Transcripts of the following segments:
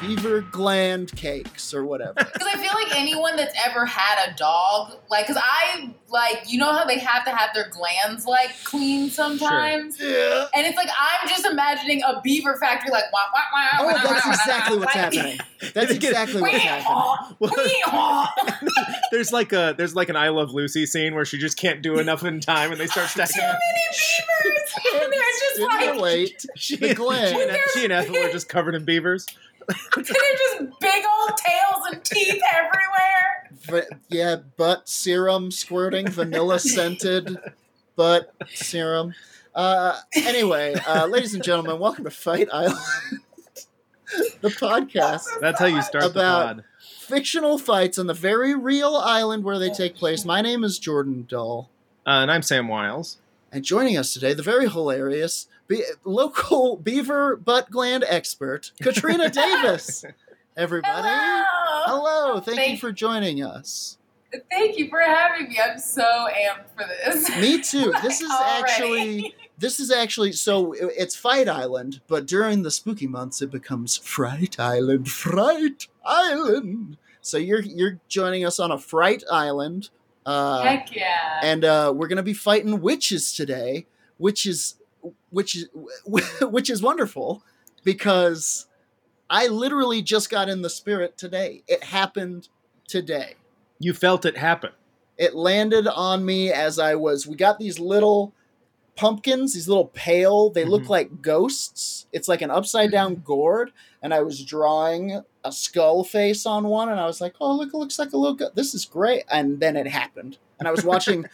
Beaver gland cakes or whatever. Because I feel like anyone that's ever had a dog, like, because I, like, you know how they have to have their glands, like, clean sometimes? Sure. Yeah. And it's like, I'm just imagining a beaver factory, like, wah, wah, wah, wah, oh, that's exactly what's happening. That's exactly what's happening. There's like an I Love Lucy scene where she just can't do enough in time and they start stacking up. Too many beavers! And they're just like... The gland. She and Ethel are just covered in beavers. And they're just big old tails and teeth everywhere. Butt serum squirting, vanilla scented butt serum. Anyway, ladies and gentlemen, welcome to Fight Island, the podcast. That's how you start about the pod. Fictional fights on the very real island where they take place. My name is Jordan Dull, and I'm Sam Wiles. And joining us today, the very hilarious local beaver butt gland expert, Katrina Davis. Everybody. Hello. Thank you for joining us. Thank you for having me. I'm so amped for this. Me too. This is actually, so it's Fight Island, but during the spooky months, it becomes Fright Island. Fright Island. So you're joining us on a Fright Island. Heck yeah. And we're going to be fighting witches today, which is wonderful because I literally just got in the spirit today. It happened today. You felt it happen. It landed on me as we got these little pumpkins, these little pail. They look like ghosts. It's like an upside down gourd. And I was drawing a skull face on one. And I was like, oh, look, it looks like a little, this is great. And then it happened. And I was watching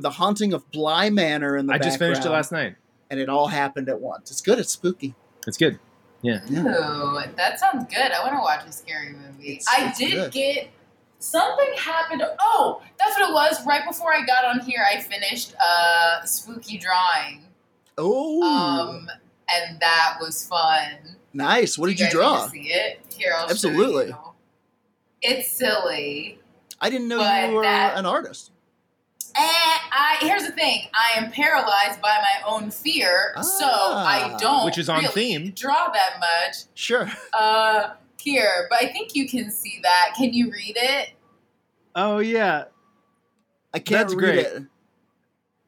The Haunting of Bly Manor in the background. I just finished it last night. And it all happened at once. It's good. It's spooky. It's good. Yeah. Ooh, that sounds good. I want to watch a scary movie. Something happened. Oh, that's what it was. Right before I got on here, I finished a spooky drawing. Oh. And that was fun. Nice. What did you draw? See it? Here, I'll absolutely show you. It's silly. I didn't know you were an artist. And here's the thing. I am paralyzed by my own fear, so I don't draw that much. Sure. Here, but I think you can see that. Can you read it? Oh, yeah. I can't read it.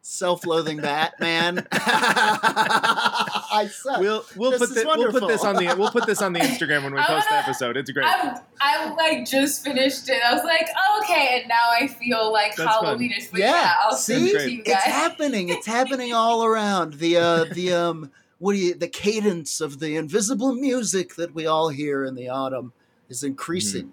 Self-loathing Batman. I suck. We'll put this on the Instagram when we post the episode. It's great. I just finished it. I was like, oh, okay, and now I feel like that's Halloweenish. But yeah, I'll see it to you guys. It's happening. It's happening all around. The cadence of the invisible music that we all hear in the autumn is increasing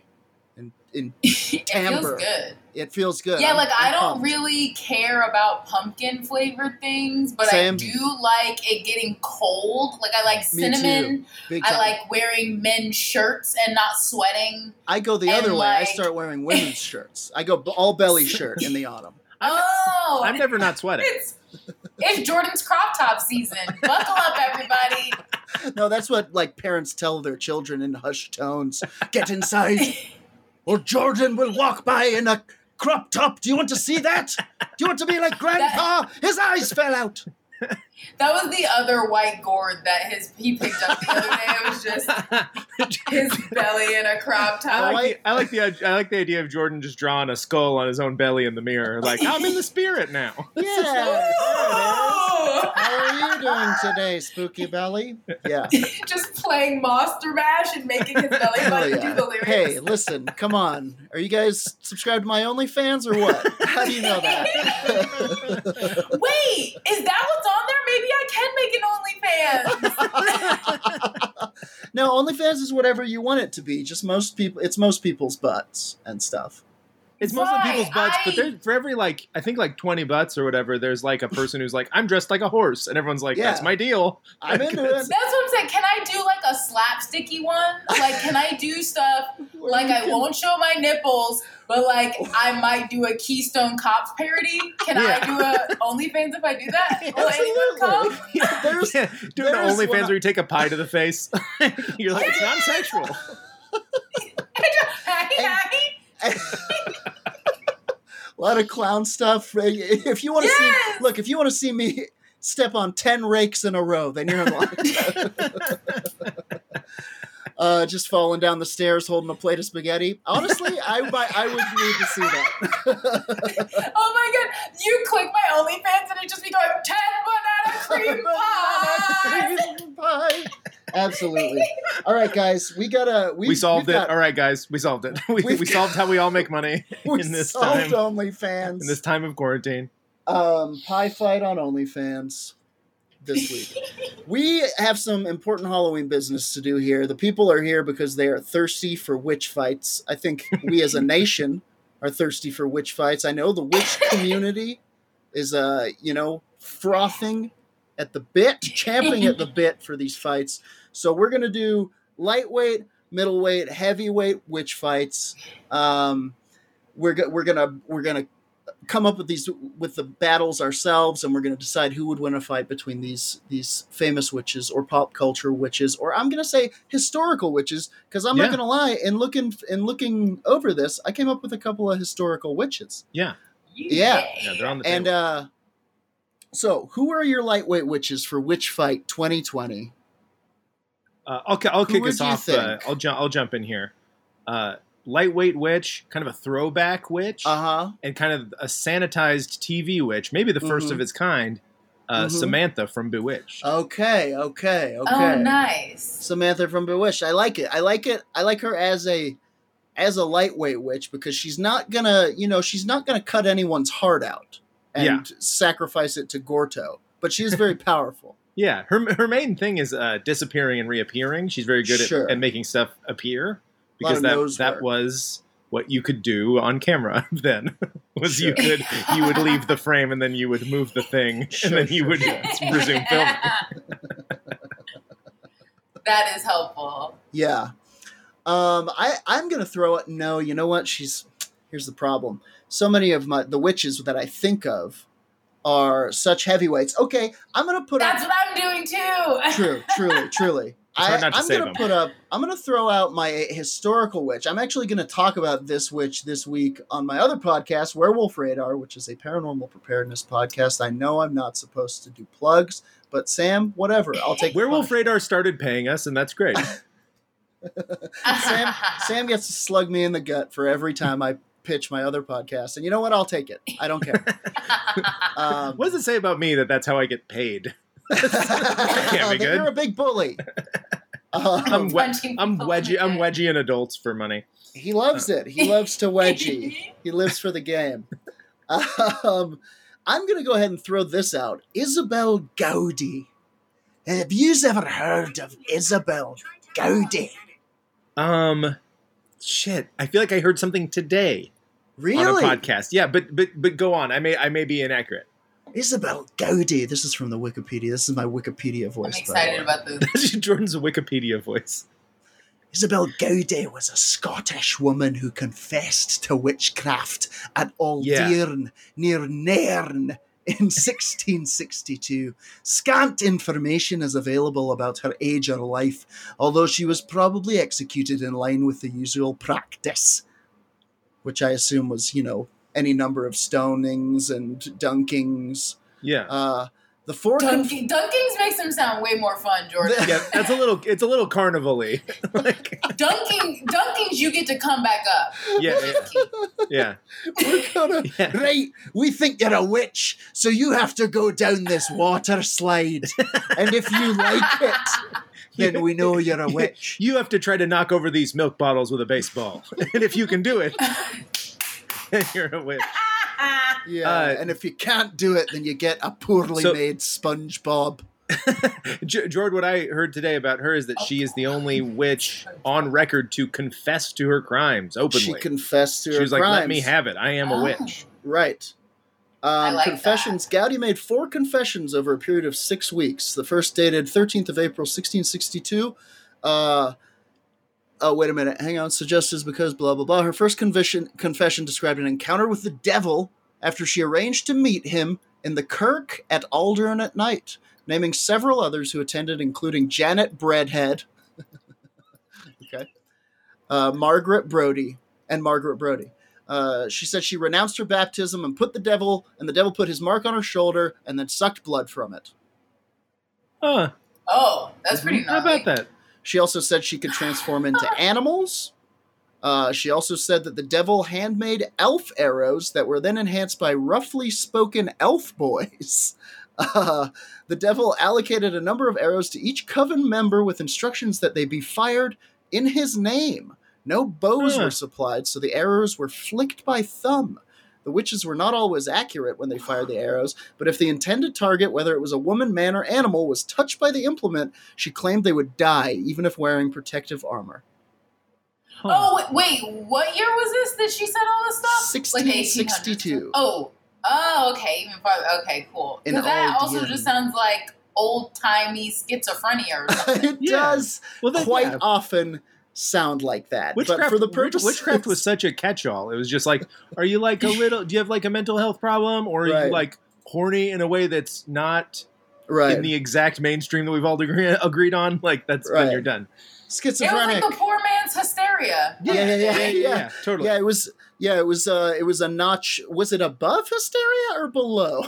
in timbre. It feels good. It feels good. Yeah, I don't really care about pumpkin flavored things, but Same. I do like it getting cold. Like I like cinnamon. I like wearing men's shirts and not sweating. I go the other way. I start wearing women's shirts. I go all belly shirt in the autumn. I'm never not sweating. It's Jordan's crop top season. Buckle up, everybody. No, that's what parents tell their children in hushed tones. Get inside, or Jordan will walk by in a crop top. Do you want to see that? Do you want to be like Grandpa? His eyes fell out. That was the other white gourd that he picked up the other day. It was just his belly in a crop top. I like the idea of Jordan just drawing a skull on his own belly in the mirror. Like, I'm in the spirit now. Yeah. How are you doing today, Spooky Belly? Yeah. Just playing Monster Mash and making his belly button do the lyrics. Hey, listen, come on. Are you guys subscribed to my OnlyFans or what? How do you know that? Wait, is that what's on there? Maybe I can make an OnlyFans. No, OnlyFans is whatever you want it to be. Just most people, it's most people's butts and stuff. It's mostly people's butts, but there, for every, like, I think, like, 20 butts or whatever, there's, like, a person who's like, I'm dressed like a horse. And everyone's like, that's my deal. I'm into it. That's what I'm saying. Can I do, like, a slapsticky one? Like, can I do stuff, like, I won't show my nipples, but, like, I might do a Keystone Cops parody? Can I do a OnlyFans if I do that? Will anyone come? Yeah, do an OnlyFans where you take a pie to the face. You're like, it's non-sexual. A lot of clown stuff. If you want to see, look, if you want to see me step on 10 rakes in a row, then you're in line. Just falling down the stairs holding a plate of spaghetti. Honestly, I would need to see that. Oh my god, you click my OnlyFans and it just be going 10 banana cream pies. Absolutely. All right, guys, we gotta. We solved it. All right, guys, we solved it. We solved how we all make money in this time. OnlyFans in this time of quarantine. Pie fight on OnlyFans this week. We have some important Halloween business to do here. The people are here because they are thirsty for witch fights. I think we as a nation are thirsty for witch fights. I know the witch community is, frothing at the bit, champing at the bit for these fights. So we're going to do lightweight, middleweight, heavyweight witch fights. We're gonna come up with these with the battles ourselves, and we're going to decide who would win a fight between these famous witches or pop culture witches, or I'm going to say historical witches, because I'm not going to lie. In looking over this, I came up with a couple of historical witches. Yeah, they're on the table. And so, who are your lightweight witches for Witch Fight 2020? I'll kick us off. I'll jump in here. Lightweight witch, kind of a throwback witch, and kind of a sanitized TV witch, maybe the first of its kind. Samantha from Bewitched. Okay. Oh, nice. Samantha from Bewitched. I like it. I like her as a lightweight witch because she's not gonna cut anyone's heart out and sacrifice it to Gorto, but she is very powerful. Yeah, her main thing is disappearing and reappearing. She's very good at making stuff appear because that was what you could do on camera then. Was you would leave the frame and then you would move the thing and then you would resume filming. That is helpful. Yeah. I'm going to throw it. No, you know what? Here's the problem. So many of the witches that I think of are such heavyweights. Okay, I'm gonna put up. That's what I'm doing too. Truly. I'm gonna throw out my historical witch. I'm actually gonna talk about this witch this week on my other podcast, Werewolf Radar, which is a paranormal preparedness podcast. I know I'm not supposed to do plugs, but Sam, whatever. I'll take. Werewolf Radar started paying us, and that's great. Sam gets to slug me in the gut for every time I pitch my other podcast, and you know what? I'll take it. I don't care. What does it say about me that that's how I get paid? Can't be good. You're a big bully. I'm wedgieing adults for money. He loves it. He loves to wedgie. He lives for the game. I'm going to go ahead and throw this out. Isobel Gowdie. Have you ever heard of Isobel Gowdie? Shit, I feel like I heard something today. Really? On a podcast. Yeah, but go on. I may be inaccurate. Isobel Gowdie. This is from the Wikipedia. This is my Wikipedia voice. I'm excited about this. Jordan's Wikipedia voice. Isobel Gowdie was a Scottish woman who confessed to witchcraft at Auldearn near Nairn in 1662. Scant information is available about her age or life, although she was probably executed in line with the usual practice, which I assume was, any number of stonings and dunkings. Yeah. The four dunkings makes them sound way more fun, Jordan. Yeah, that's it's a little carnival-y. Like, dunkings, you get to come back up. Yeah. We're gonna right. We think you're a witch, so you have to go down this water slide, and if you like it, then we know you're a witch. You have to try to knock over these milk bottles with a baseball, and if you can do it, then you're a witch. Yeah, and if you can't do it, then you get a poorly made SpongeBob. George, what I heard today about her is that she is the only witch on record to confess to her crimes openly. She confessed to her crimes. She was like, let me have it. I am a witch. Right. Like confessions. That. Gowdie made 4 confessions over a period of 6 weeks. The first dated 13th of April, 1662. Oh, wait a minute. Hang on. Suggests because blah, blah, blah. Her first confession described an encounter with the devil after she arranged to meet him in the kirk at Auldearn at night, naming several others who attended, including Janet Breadhead, okay, Margaret Brody. She said she renounced her baptism and the devil put his mark on her shoulder and then sucked blood from it. Huh. Oh, that's pretty gnarly. How about that? She also said she could transform into animals. She also said that the devil handmade elf arrows that were then enhanced by roughly spoken elf boys. The devil allocated a number of arrows to each coven member with instructions that they be fired in his name. No bows were supplied, so the arrows were flicked by thumb. The witches were not always accurate when they fired the arrows, but if the intended target, whether it was a woman, man, or animal, was touched by the implement, she claimed they would die, even if wearing protective armor. Huh. Oh, wait, what year was this that she said all this stuff? 1662. Oh, okay, even farther. Okay, cool. Because that also just sounds like old-timey schizophrenia or something. It does quite often sound like that. But for the purpose, witchcraft was such a catch-all. It was just like, are you like a little? Do you have like a mental health problem, or are you like horny in a way that's not in the exact mainstream that we've all agreed on? Like that's when you're done. Schizophrenic. It was like the poor man's hysteria. Yeah, totally. It was a notch. Was it above hysteria or below?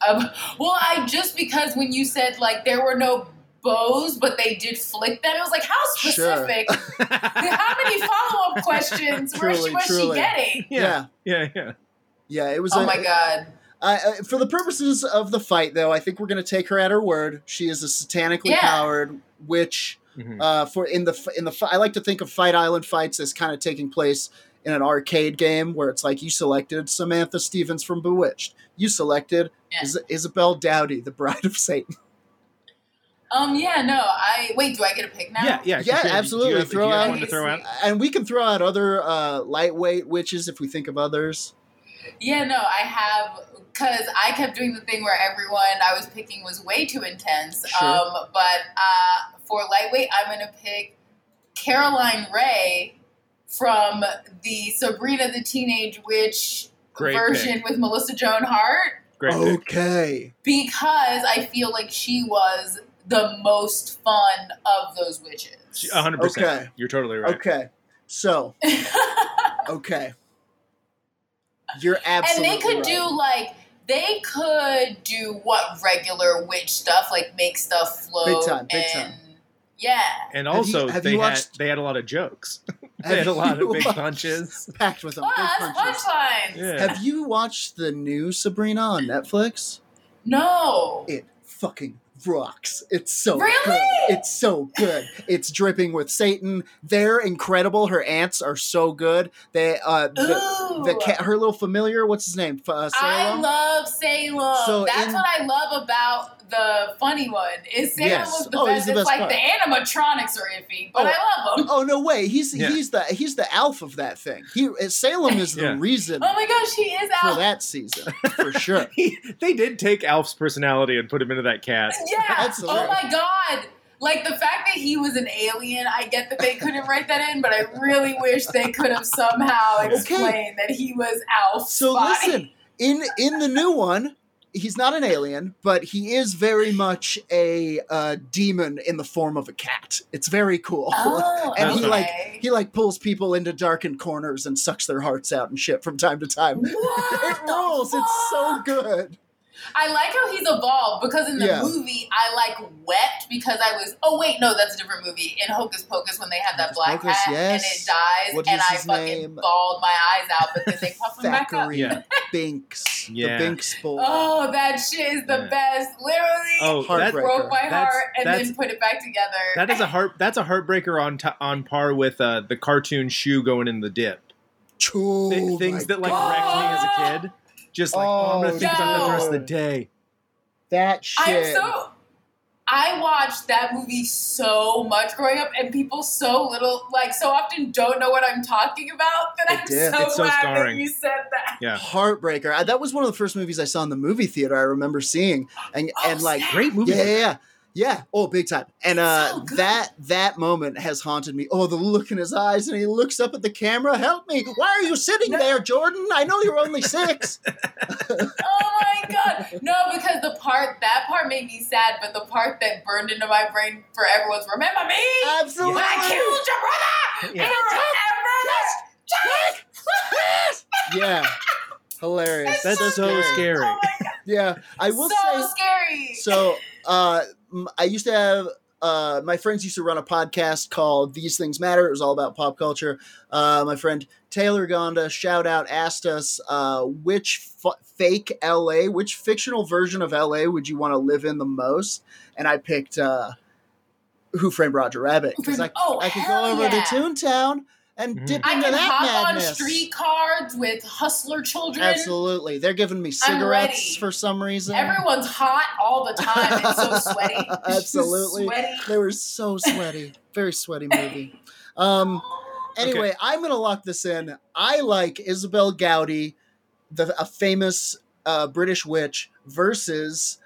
I just because when you said like there were no bows, but they did flick them, it was like, how specific? Sure. How many follow-up questions was she getting? Yeah. It was. Oh my God. For the purposes of the fight, though, I think we're going to take her at her word. She is a satanically powered witch. Mm-hmm. I like to think of Fight Island fights as kind of taking place in an arcade game where it's like you selected Samantha Stevens from Bewitched. You selected Isobel Gowdie, the Bride of Satan. Do I get a pick now? Yeah, absolutely. Do you have one to throw out? And we can throw out other lightweight witches if we think of others. Yeah, no, I have, because I kept doing the thing where everyone I was picking was way too intense. Sure. But for lightweight, I'm going to pick Caroline Ray from the Sabrina the Teenage Witch version with Melissa Joan Hart. Okay. Because I feel like she was the most fun of those witches. 100%. Okay. You're totally right. Okay. So. Okay. You're absolutely right. And they could do what regular witch stuff, like make stuff float. Big time. Yeah. And also, they had a lot of jokes. They had a lot of big punches. Packed with them. That's punchlines. Yeah. Have you watched the new Sabrina on Netflix? No. It fucking rocks. It's so good. It's so good. It's dripping with Satan. They're incredible. Her aunts are so good. They her little familiar, what's his name? Salem. I love Salem. So that's what I love about the funny one. Is Salem was the best. It's like part. The animatronics are iffy, but I love them. Oh no way. He's the Alf of that thing. Salem is the reason. Oh my gosh, he is Alf for that season. For sure. They did take Alf's personality and put him into that cast. Yeah. Absolutely. Oh my God. Like the fact that he was an alien, I get that they couldn't write that in, but I really wish they could have somehow explained that he was Alf's body. Listen, in the new one, he's not an alien, but he is very much a demon in the form of a cat. It's very cool. Oh, and he pulls people into darkened corners and sucks their hearts out and shit from time to time. It rules. Fuck? It's so good. I like how he's evolved, because in the movie I wept because I was that's a different movie. In Hocus Pocus, when they have that black hat and it dies, and I fucking bawled my eyes out, but then they puffed him back up. Binks. Yeah. The Binks boy. Oh, that shit is the best. Literally broke my heart and then put it back together. That is a heartbreaker on par with the cartoon shoe going in the dip. True. Things that wrecked me as a kid. Just I'm going to think about that the rest of the day. That shit. I'm so I watched that movie so much growing up, and people so little, like, so often don't know what I'm talking about that I'm so glad that you said that. Yeah. Heartbreaker. That was one of the first movies I saw in the movie theater I remember seeing. Great movie. Yeah. Oh, big time. And that moment has haunted me. Oh, the look in his eyes, and he looks up at the camera. Help me. Why are you sitting there, Jordan? I know you're only 6. Oh, my God. No, because that part made me sad, but the part that burned into my brain forever was, remember me? Absolutely. When I killed your brother. Yeah. Forever. Yeah. Hilarious. That's so scary. Oh, my God. Yeah. I will say. So scary. So, I used to have my friends used to run a podcast called These Things Matter. It was all about pop culture. My friend Taylor Gonda, shout out, asked us which fake LA, which fictional version of LA would you want to live in the most? And I picked Who Framed Roger Rabbit, because I could go over to Toontown and dip into that madness. I can hop on street cards with hustler children. Absolutely. They're giving me cigarettes for some reason. Everyone's hot all the time. It's so sweaty. Absolutely. Sweaty. They were so sweaty. Very sweaty movie. Anyway, okay. I'm going to lock this in. I like Isobel Gowdie, a famous British witch, versus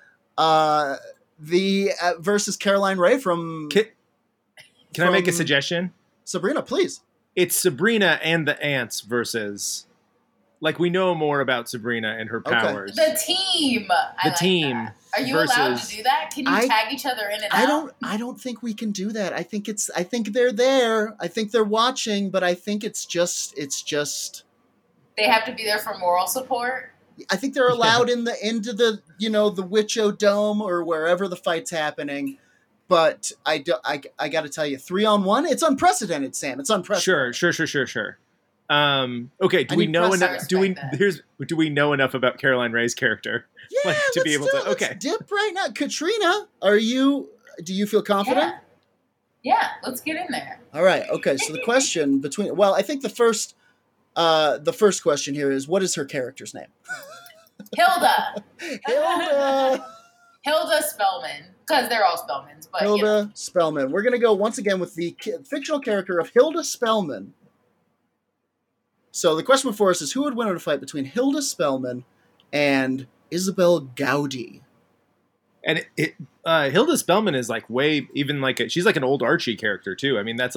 versus Caroline Ray from... Can I make a suggestion? Sabrina, please. It's Sabrina and the Ants versus, like, we know more about Sabrina and her powers. Okay. The team. That. Are you allowed to do that? Can you tag each other in and out? I don't think we can do that. I think they're there. I think they're watching, but I think it's just. They have to be there for moral support. I think they're allowed into the the Witch-O-Dome or wherever the fight's happening. But I got to tell you, 3-on-1, it's unprecedented, Sam. It's unprecedented. Sure. Okay, do we know enough? Do we know enough about Caroline Ray's character? Yeah, let's dip right now. Katrina, do you feel confident? Yeah, let's get in there. All right. Okay. So the question I think the first question here is, what is her character's name? Hilda. Hilda Spellman, because they're all Spellmans. But, Hilda Spellman. We're going to go once again with the fictional character of Hilda Spellman. So the question before us is, who would win in a fight between Hilda Spellman and Isobel Gowdie? And Hilda Spellman is she's like an old Archie character too. I mean, that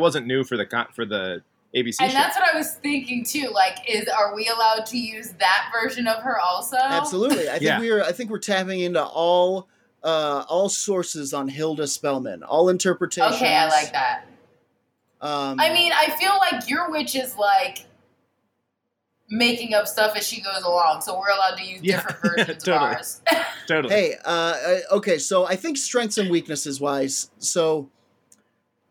wasn't new for the ABC show. And that's what I was thinking too. Like, are we allowed to use that version of her also? Absolutely. I think we're tapping into all sources on Hilda Spellman, all interpretations. Okay, I like that. I feel like your witch is like making up stuff as she goes along, so we're allowed to use different versions of ours. Totally. Hey, okay. So I think strengths and weaknesses wise. So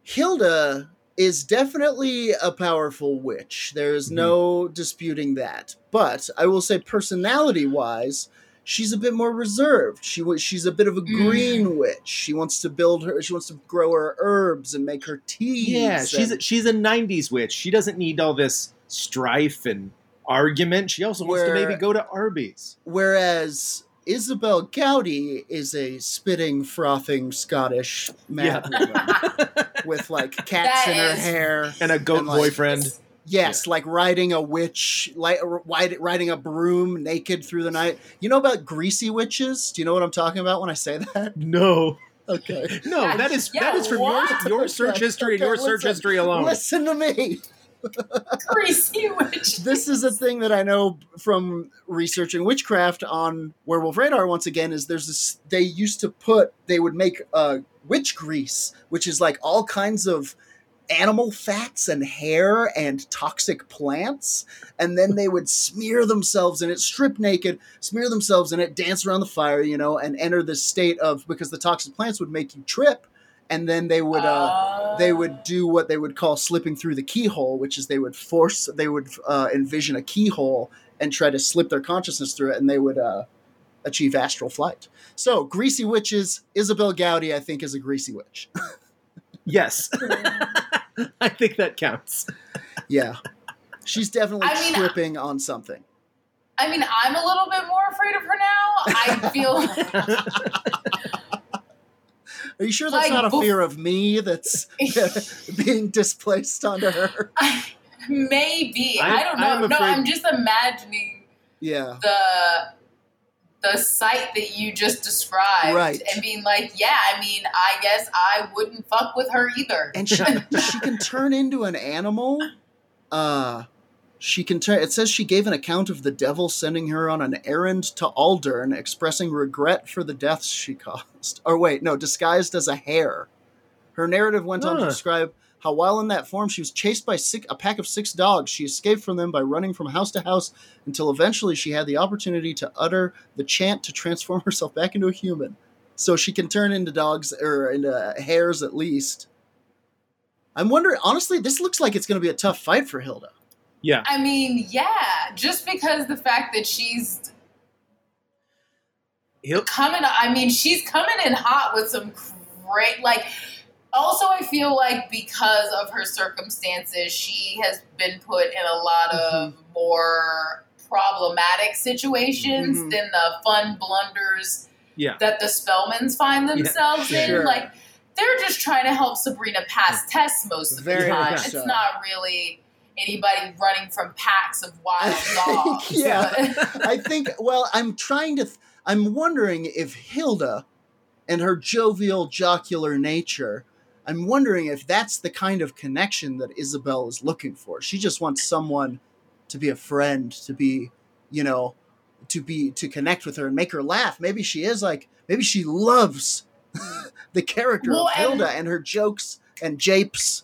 Hilda is definitely a powerful witch. There is no disputing that. But I will say, personality-wise, she's a bit more reserved. She's a bit of a green witch. She wants to grow her herbs and make her teas. Yeah, she's a 90s witch. She doesn't need all this strife and argument. She also wants to maybe go to Arby's. Whereas Isobel Gowdie is a spitting, frothing Scottish madwoman with like cats in her hair and a goat and, like, boyfriend. Yes, like riding a witch, like riding a broom naked through the night. You know about greasy witches? Do you know what I'm talking about when I say that? No. Okay. No, that is from your search history and your search history alone. Listen to me. Greasy witch. This is a thing that I know from researching witchcraft on Werewolf Radar. Once again, is they would make witch grease, which is like all kinds of animal fats and hair and toxic plants, and then they would smear themselves in it, strip naked, dance around the fire, and enter this state of, because the toxic plants would make you trip. And then they would do what they would call slipping through the keyhole, which is they would envision a keyhole and try to slip their consciousness through it, and they would achieve astral flight. So greasy witches. Isobel Gowdie, I think, is a greasy witch. Yes. I think that counts. Yeah. She's definitely tripping on something. I'm a little bit more afraid of her now. I feel Are you sure that's not a fear of me that's being displaced onto her? Maybe. I don't know. I'm just imagining the sight that you just described, right, and being like, yeah, I mean, I guess I wouldn't fuck with her either. And she can turn into an animal. She can turn. It says she gave an account of the devil sending her on an errand to Auldearn, expressing regret for the deaths she caused. Or wait, no, disguised as a hare. Her narrative went on to describe how, while in that form, she was chased by a pack of 6 dogs. She escaped from them by running from house to house until eventually she had the opportunity to utter the chant to transform herself back into a human. So she can turn into dogs, or into hares at least. I'm wondering, honestly, this looks like it's going to be a tough fight for Hilda. Yeah. I mean, yeah. Just because the fact that she's coming, I mean, she's coming in hot with some great, like, also I feel like because of her circumstances, she has been put in a lot of more problematic situations than the fun blunders that the Spellmans find themselves in. Sure. Like, they're just trying to help Sabrina pass tests most of the time. It's not really anybody running from packs of wild dogs. I think, well, I'm wondering if Hilda and her jovial, jocular nature, I'm wondering if that's the kind of connection that Isobel is looking for. She just wants someone to be a friend, to be, you know, to connect with her and make her laugh. Maybe she is like, maybe she loves the character of Hilda and her jokes and japes.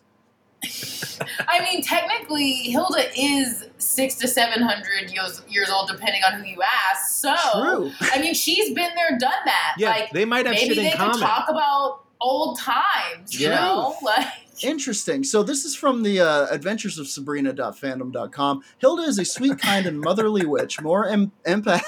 I mean, technically, Hilda is 600 to 700 years old, depending on who you ask. So, true. I mean, she's been there, done that. Yeah, like, they might have shit in common. Maybe they can talk about old times, you know? Like, interesting. So this is from the Adventures of Sabrina.fandom.com. Hilda is a sweet, kind, and motherly witch, more emphatic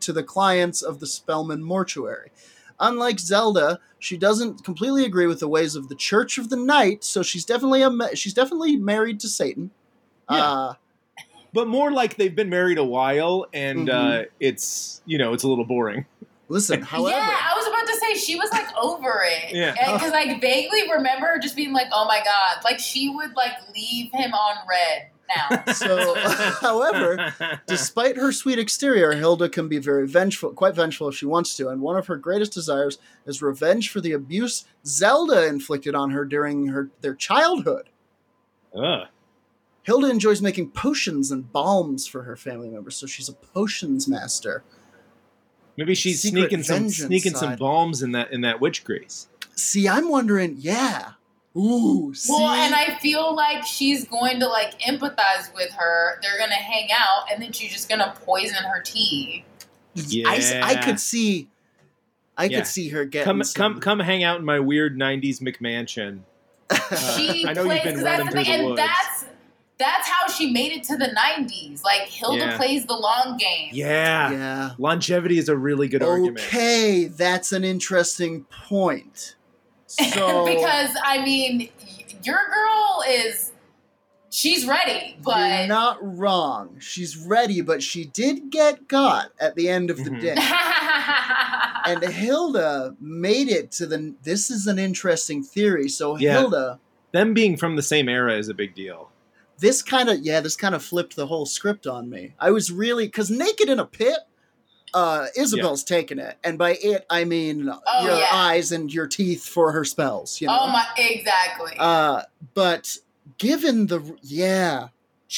to the clients of the Spellman mortuary. Unlike Zelda, she doesn't completely agree with the ways of the Church of the Night, so she's definitely married to Satan. Yeah. But more like they've been married a while, and it's, you know, it's a little boring. Listen, however... Yeah, I was about to say, she was, like, over it. Yeah. Because I vaguely remember her just being like, oh my God. Like, she would, like, leave him on red. Now. So, however, despite her sweet exterior, Hilda can be very vengeful, quite vengeful if she wants to, and one of her greatest desires is revenge for the abuse Zelda inflicted on her during their childhood. Hilda enjoys making potions and balms for her family members, so she's a potions master. Maybe she's sneaking some balms in that witch grace. See, I'm wondering, yeah. Ooh, see? Well, and I feel like she's going to, like, empathize with her. They're going to hang out, and then she's just going to poison her tea. Yeah. I could see her getting Come hang out in my weird 90s McMansion. I know you've been running through the woods. That's how she made it to the 90s. Like, Hilda plays the long game. Yeah. Yeah. Longevity is a really good argument. Okay, that's an interesting point. So, because, I mean, your girl is, she's ready, but... You're not wrong. She's ready, but she did get got at the end of the day. And Hilda made it to this is an interesting theory. So Hilda... Them being from the same era is a big deal. This kind of flipped the whole script on me. I was really, because naked in a pit... Isabel's taking it, and by it I mean your eyes and your teeth for her spells. You know? Oh my, exactly. But given the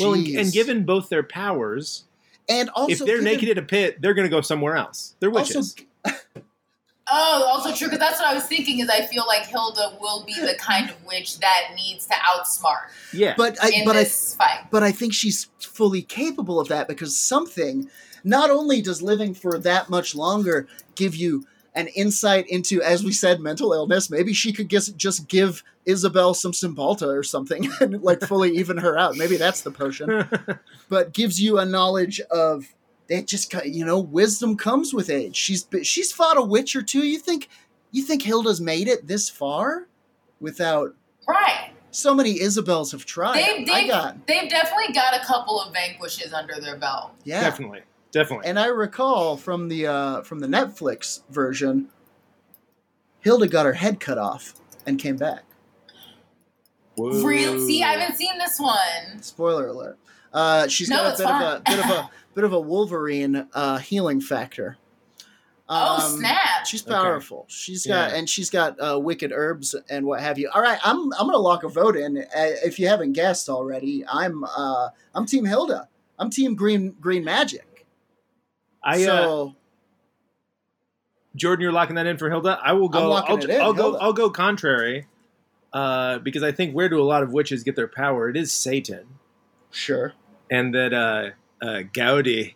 and given both their powers, and also if they're naked in a pit, they're going to go somewhere else. They're witches. Also true, because that's what I was thinking. Is I feel like Hilda will be the kind of witch that needs to outsmart. Yeah, but I think she's fully capable of that because something. Not only does living for that much longer give you an insight into, as we said, mental illness, maybe she could just give Isobel some Cymbalta or something and, like, fully even her out. Maybe that's the potion. But gives you a knowledge of, it just, you know, wisdom comes with age. She's fought a witch or two. You think Hilda's made it this far without... Right. So many Isobels have tried. They've definitely got a couple of vanquishes under their belt. Yeah. Definitely. And I recall from the Netflix version, Hilda got her head cut off and came back. Whoa. Real? See, I haven't seen this one. Spoiler alert. She's got a bit of a Wolverine healing factor. Snap! She's powerful. Okay. She's got wicked herbs and what have you. All right, I'm gonna lock a vote in. If you haven't guessed already, I'm Team Hilda. I'm Team Green Magic. Jordan, you're locking that in for Hilda. I will go. I'll go contrary, because I think where do a lot of witches get their power? It is Satan. Sure. And that Gowdie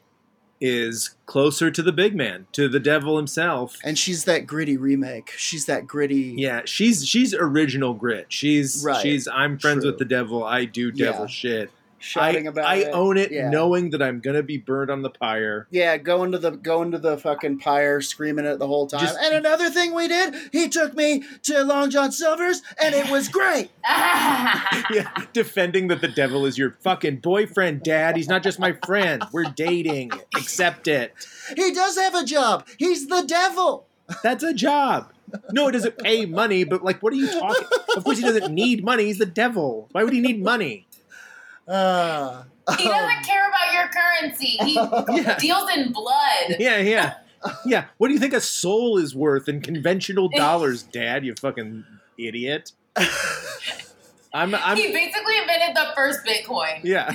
is closer to the big man, to the devil himself. And she's that gritty remake. She's that gritty. Yeah, she's original grit. She's right. I'm friends with the devil. I do devil shit. I own it, knowing that I'm gonna be burned on the pyre. Yeah, go into the fucking pyre, screaming it the whole time. And another thing we did, he took me to Long John Silver's, and it was great. Yeah, defending that the devil is your fucking boyfriend, Dad. He's not just my friend. We're dating. Accept it. He does have a job. He's the devil. That's a job. No, it doesn't pay money. But like, what are you talking? Of course, he doesn't need money. He's the devil. Why would he need money? He doesn't care about your currency. He deals in blood. Yeah. What do you think a soul is worth in conventional dollars, Dad? You fucking idiot. He basically invented the first Bitcoin. Yeah.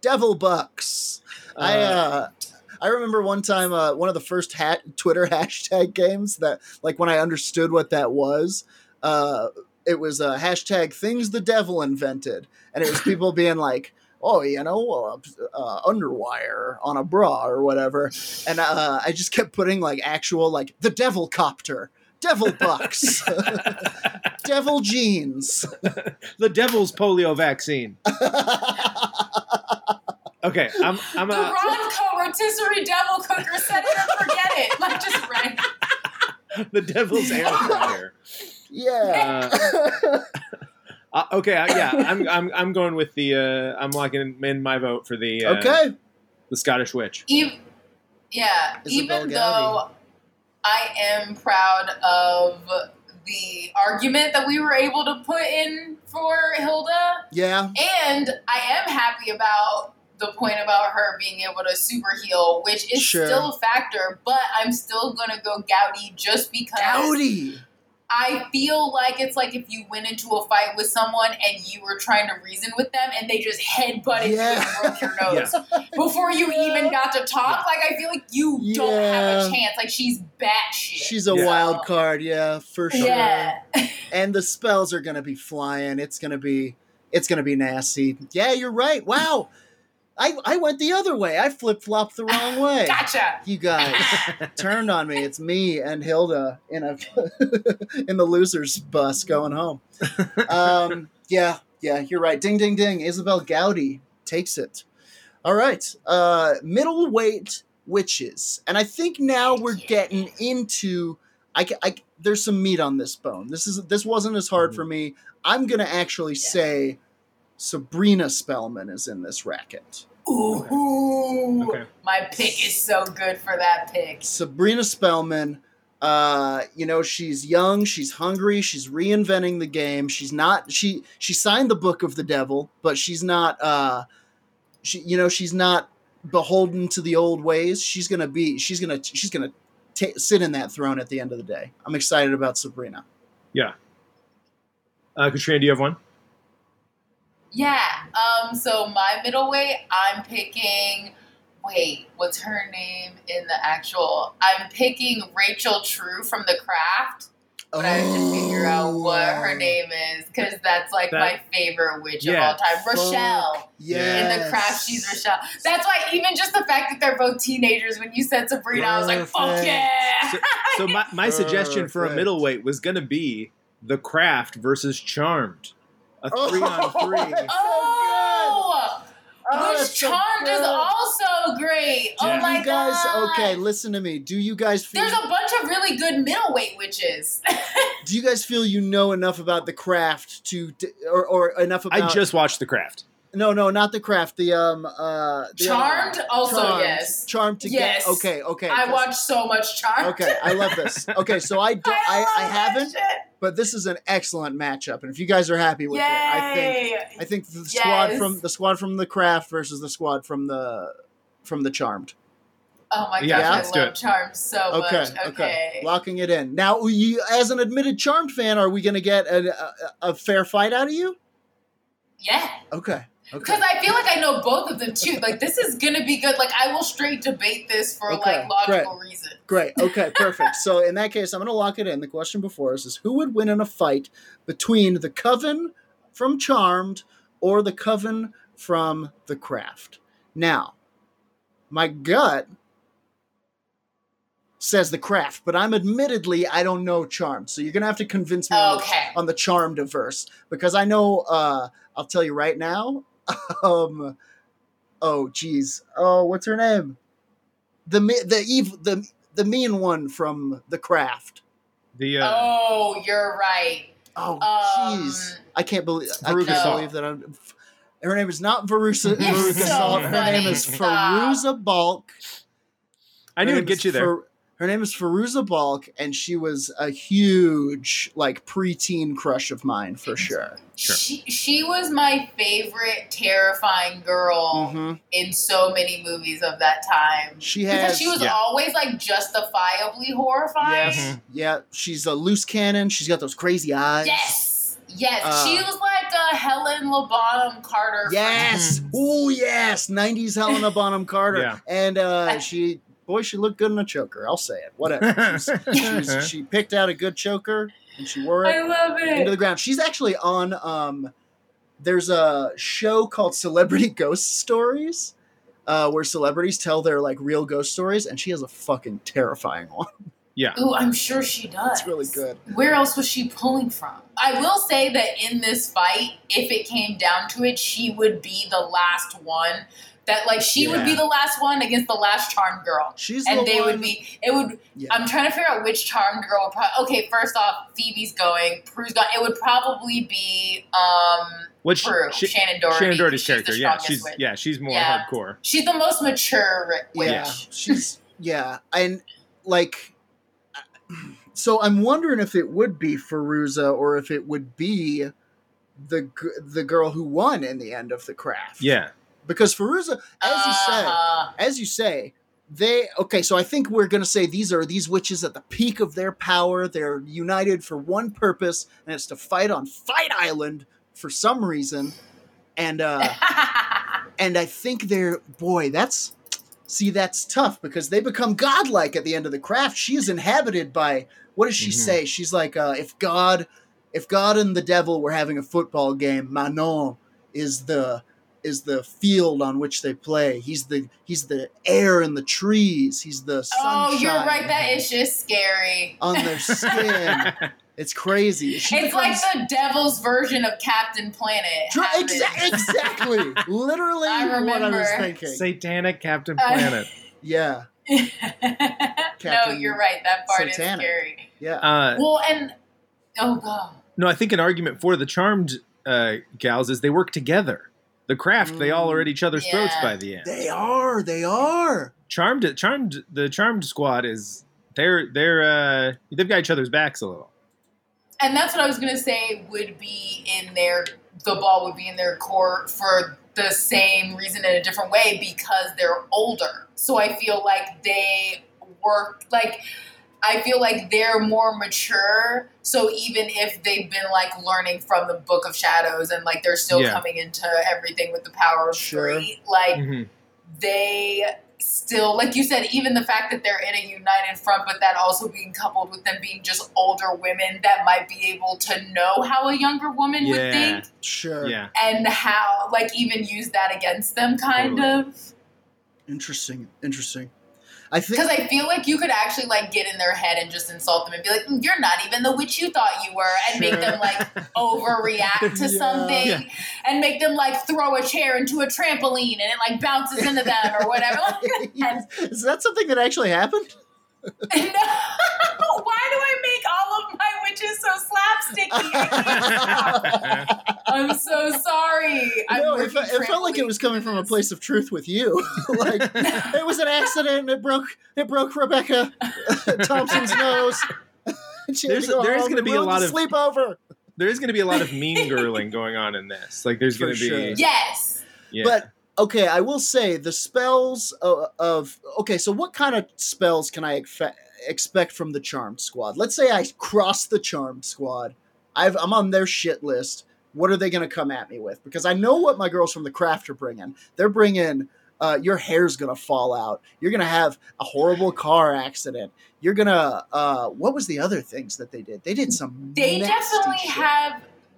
Devil bucks. I remember one time one of the first Twitter hashtag games that, like, when I understood what that was. It was a hashtag things the devil invented. And it was people being like, oh, underwire on a bra or whatever. And I just kept putting actual the devil copter, devil bucks, devil jeans, the devil's polio vaccine. Okay. The Ronco rotisserie devil cooker said it, forget it. Like, just right. The devil's air fryer. Yeah. Okay. Yeah. I'm going with the. I'm locking in my vote for the. The Scottish witch. Even though I am proud of the argument that we were able to put in for Hilda. Yeah. And I am happy about the point about her being able to super heal, which is still a factor. But I'm still gonna go Gowdie just because. Gowdie. I feel like it's like if you went into a fight with someone and you were trying to reason with them and they just headbutted you and broke your nose before you even got to talk. Like, I feel like you don't have a chance. Like, she's batshit. She's a wild card, for sure. Yeah. And the spells are going to be flying. It's going to be nasty. Yeah, you're right. Wow. I went the other way. I flip-flopped the wrong way. Gotcha. You guys turned on me. It's me and Hilda in the loser's bus going home. Yeah, you're right. Ding, ding, ding. Isobel Gowdie takes it. All right. Middleweight witches. And I think now we're getting into... there's some meat on this bone. This wasn't as hard for me. I'm going to actually say... Sabrina Spellman is in this racket. Ooh. Okay. My pick is so good for that pick. Sabrina Spellman, she's young, she's hungry, she's reinventing the game. She's not, she signed the Book of the Devil, but she's not, she's not beholden to the old ways. She's going to sit in that throne at the end of the day. I'm excited about Sabrina. Yeah. Katrina, do you have one? Yeah, so my middleweight, I'm picking, what's her name in the actual? I'm picking Rachel True from The Craft, but I have to figure out what her name is, because that's my favorite witch of all time. Rochelle. Yeah. In The Craft, she's Rochelle. That's why even just the fact that they're both teenagers, when you said Sabrina, I was like, fuck yeah! So my suggestion for a middleweight was going to be The Craft versus Charmed. A 3-on-3. Which Charmed is also great. Yeah. Oh my God. Okay, listen to me. Do you guys feel... There's a bunch of really good middleweight witches. Do you guys feel you know enough about The Craft to... or enough about... I just watched The Craft. No, not The Craft. The Charmed? Also, Charmed. Yes. Charmed to yes. get. Okay. I watched so much Charmed. Okay, I love this. Okay, so I haven't, but this is an excellent matchup, and if you guys are happy with Yay. It, I think the squad yes. from The Craft versus the squad from the Charmed. Oh my yeah, gosh, I love Charmed so much. Okay. Locking it in. Now, you, as an admitted Charmed fan, are we going to get a fair fight out of you? Yeah. Okay. Because I feel like I know both of them, too. Like, this is going to be good. Like, I will straight debate this for, logical reasons. Great. Okay, perfect. So, in that case, I'm going to lock it in. The question before us is, who would win in a fight between the coven from Charmed or the coven from The Craft? Now, my gut says The Craft, but I'm admittedly, I don't know Charmed. So you're going to have to convince me on the Charmed-averse, because I know, I'll tell you right now, what's her name? The mean one from The Craft. Oh, you're right. Oh, jeez. I can't believe that I'm... Her name is not Verusa. Her name is Fairuza Balk. I knew it would get you there. Her name is Fairuza Balk, and she was a huge, preteen crush of mine, for sure. She was my favorite terrifying girl in so many movies of that time. She was always, justifiably horrifying. Yes. Yeah, she's a loose cannon. She's got those crazy eyes. Yes, she was Helena Bonham Carter. Yes. Oh, yes, 90s Helena Bonham Carter. Yeah. And she... Boy, she looked good in a choker. I'll say it. Whatever. She picked out a good choker, and she wore it, I love it, into the ground. She's actually on there's a show called Celebrity Ghost Stories where celebrities tell their, real ghost stories, and she has a fucking terrifying one. Yeah. Ooh, I'm sure she does. It's really good. Where else was she pulling from? I will say that in this fight, if it came down to it, she would be the last one. That she would be the last one against the last Charmed girl. I'm trying to figure out which Charmed girl. First off, Phoebe's going. Prue's gone. It would probably be Prue. Shannon Doherty. Shannon Doherty's character. She's more hardcore. She's the most mature witch. Yeah, she's and so I'm wondering if it would be Fairuza or if it would be the girl who won in the end of The Craft. Yeah. Because Fairuza, as you say, they... Okay, so I think we're going to say these witches at the peak of their power. They're united for one purpose, and it's to fight on Fight Island for some reason. And and I think they're... Boy, that's tough, because they become godlike at the end of The Craft. She is inhabited by... What does she say? She's like, if God and the devil were having a football game, Manon is the field on which they play. He's the air in the trees. He's the sunshine. Oh, you're right. That is just scary. On their skin. It's crazy. It's the devil's version of Captain Planet. Exactly. Literally what I was thinking. Satanic Captain Planet. Yeah. No, you're right. That part satanic. Is scary. Yeah. Oh, God. No, I think an argument for the Charmed gals is they work together. The Craft, they all are at each other's throats by the end. They are. Charmed. The Charmed squad is. They've got each other's backs a little. And that's what I was gonna say. The ball would be in their court for the same reason in a different way, because they're older. So I feel like they work I feel like they're more mature, so even if they've been, learning from the Book of Shadows and, they're still coming into everything with the power of three, they still, like you said, even the fact that they're in a united front, but that also being coupled with them being just older women that might be able to know how a younger woman would think. Sure. Yeah. And how, even use that against them, kind of. Interesting. Because I feel like you could actually get in their head and just insult them and be like, "You're not even the witch you thought you were," and make them overreact to something, and make them throw a chair into a trampoline and it bounces into them or whatever. Is that something that actually happened? No. Why do I make all of my witch Witch is so slapsticky. I can't stop. I'm so sorry. No, it felt like it was coming from a place of truth with you. Like it was an accident and it broke Rebecca Thompson's nose. There's going to be a lot of mean girling going on in this. Like there's going to be yes. Yeah. But okay, I will say the spells so what kind of spells can I expect from the Charmed Squad? Let's say I cross the Charmed Squad. I'm on their shit list. What are they going to come at me with? Because I know what my girls from The Craft are bringing. They're bringing your hair's going to fall out. You're going to have a horrible car accident. You're going to what was the other things that they did? They did some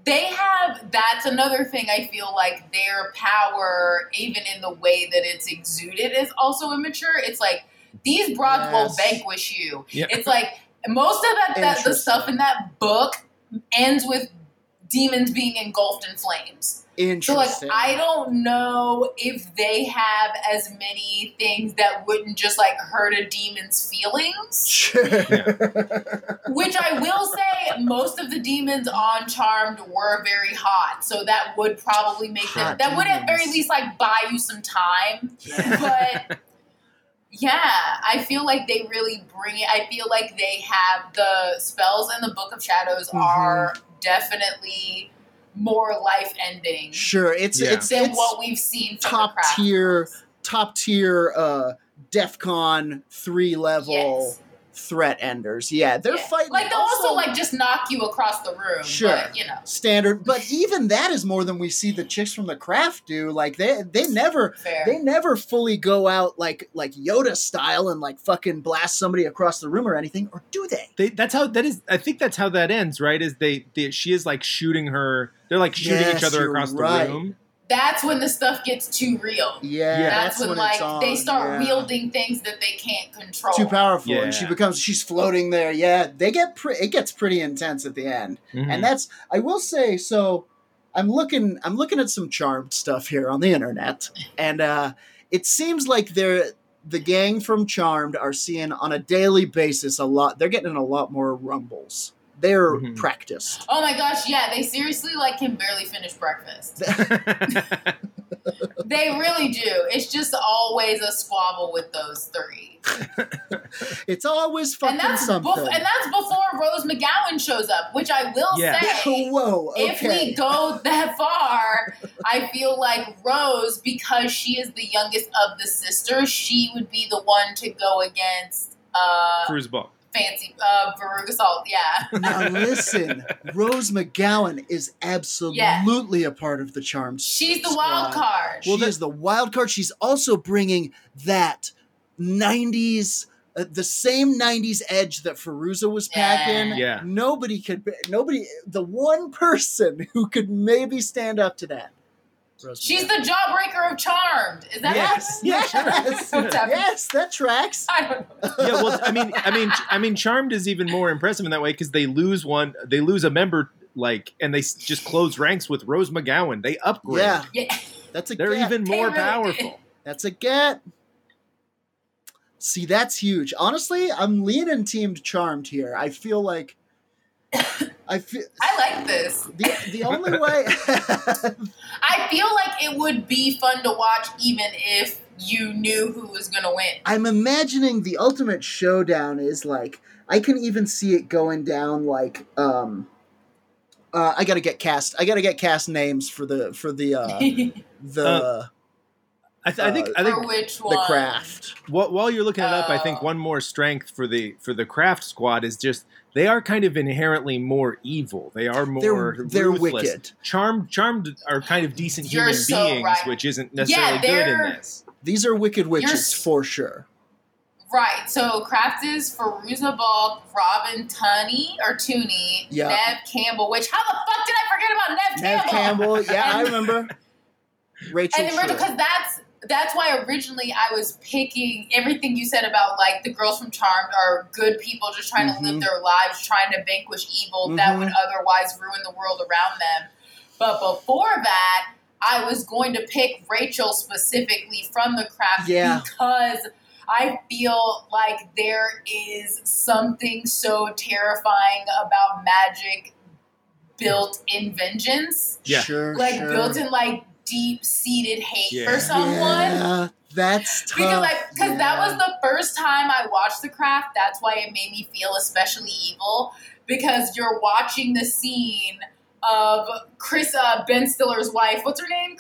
that's another thing I feel like their power, even in the way that it's exuded, is also immature. It's like, these broads will vanquish you. Yep. It's like, most of that the stuff in that book ends with demons being engulfed in flames. Interesting. So, like, I don't know if they have as many things that wouldn't just, like, hurt a demon's feelings. Sure. Which I will say, most of the demons on Charmed were very hot, so that would probably make them... That would at very least, like, buy you some time. But... Yeah, I feel like they really bring it. I feel like they have the spells in the Book of Shadows are definitely more life-ending. Sure, it's what we've seen. From top tier, DEFCON 3 level threat enders. Yeah, they're fighting. Like they'll also like just knock you across the room. Sure, but, you know, standard. But even that is more than we see the chicks from The Craft do. Like they never fully go out like Yoda style and like fucking blast somebody across the room or anything. Or do they? I think that's how that ends. Right? Is she is like shooting her. They're like shooting each other across the room. That's when the stuff gets too real. Yeah, that's when like they start wielding things that they can't control. Too powerful, and she's floating there. Yeah, it gets pretty intense at the end, and I will say. So, I'm looking at some Charmed stuff here on the internet, and it seems like the gang from Charmed are seeing on a daily basis a lot. They're getting a lot more rumbles. They're practiced. Oh my gosh, yeah. They seriously like can barely finish breakfast. They really do. It's just always a squabble with those three. It's always fucking something. And that's before Rose McGowan shows up, which I will say, whoa, okay. If we go that far, I feel like Rose, because she is the youngest of the sisters, she would be the one to go against... Fairuza Balk. Fancy Veruca Salt, yeah. Now listen, Rose McGowan is absolutely a part of the Charmed Squad. She's the wild card. Well, there's the wild card. She's also bringing that 90s, the same 90s edge that Fairuza was packing. Yeah. The one person who could maybe stand up to that. Rose She's McGowan. The jawbreaker of Charmed. Is that happening? Yes. Yes, that tracks. I don't know. Yeah, well, I mean, Charmed is even more impressive in that way because they lose a member, like, and they just close ranks with Rose McGowan. They upgrade. Yeah. They're even more powerful. That's a get. See, that's huge. Honestly, I'm leaning teamed Charmed here. I feel like. I like this. The only way I feel like it would be fun to watch even if you knew who was going to win. I'm imagining the ultimate showdown is like I can even see it going down like I got to get cast names for the I think which one? The Craft. While you're looking it up, I think one more strength for the Craft Squad is just they are kind of inherently more evil. They are more they're ruthless. Wicked. Charmed are kind of decent human beings, right. Which isn't necessarily good in this. These are wicked witches for sure. Right. So Craft is Fairuza Balk, Robin Tooney, Neve Campbell. Which how the fuck did I forget about Neve Campbell? Yeah, I remember. Rachel. And remember because that's why originally I was picking everything you said about like the girls from Charmed are good people just trying to live their lives, trying to vanquish evil that would otherwise ruin the world around them. But before that, I was going to pick Rachel specifically from The Craft because I feel like there is something so terrifying about magic built in vengeance. Yeah. Sure, like, sure. Built in, like, deep-seated hate for someone. Yeah. That's tough. Because, like, that was the first time I watched The Craft. That's why it made me feel especially evil. Because you're watching the scene of Ben Stiller's wife. What's her name?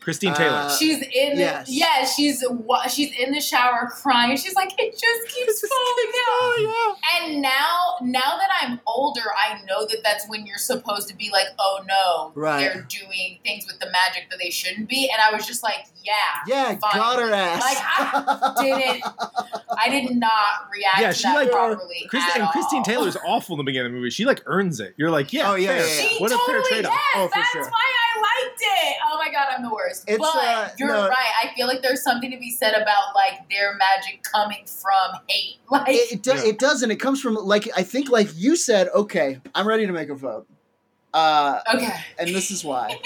Christine Taylor. She's in. She's in the shower crying. She's like, it just keeps falling out. And now that I'm older, I know that that's when you're supposed to be like, oh no, they're doing things with the magic that they shouldn't be. And I was just like, got her ass. Like, I did not react to that properly. Christine Taylor's awful in the beginning of the movie. She like earns it. You're like, what a fair trade-off. That's why I liked it. Oh my God, I'm the worst. It's, but you're right. I feel like there's something to be said about like their magic coming from hate. Like it doesn't. It comes from like, I think like you said. Okay, I'm ready to make a vote. Okay, and this is why.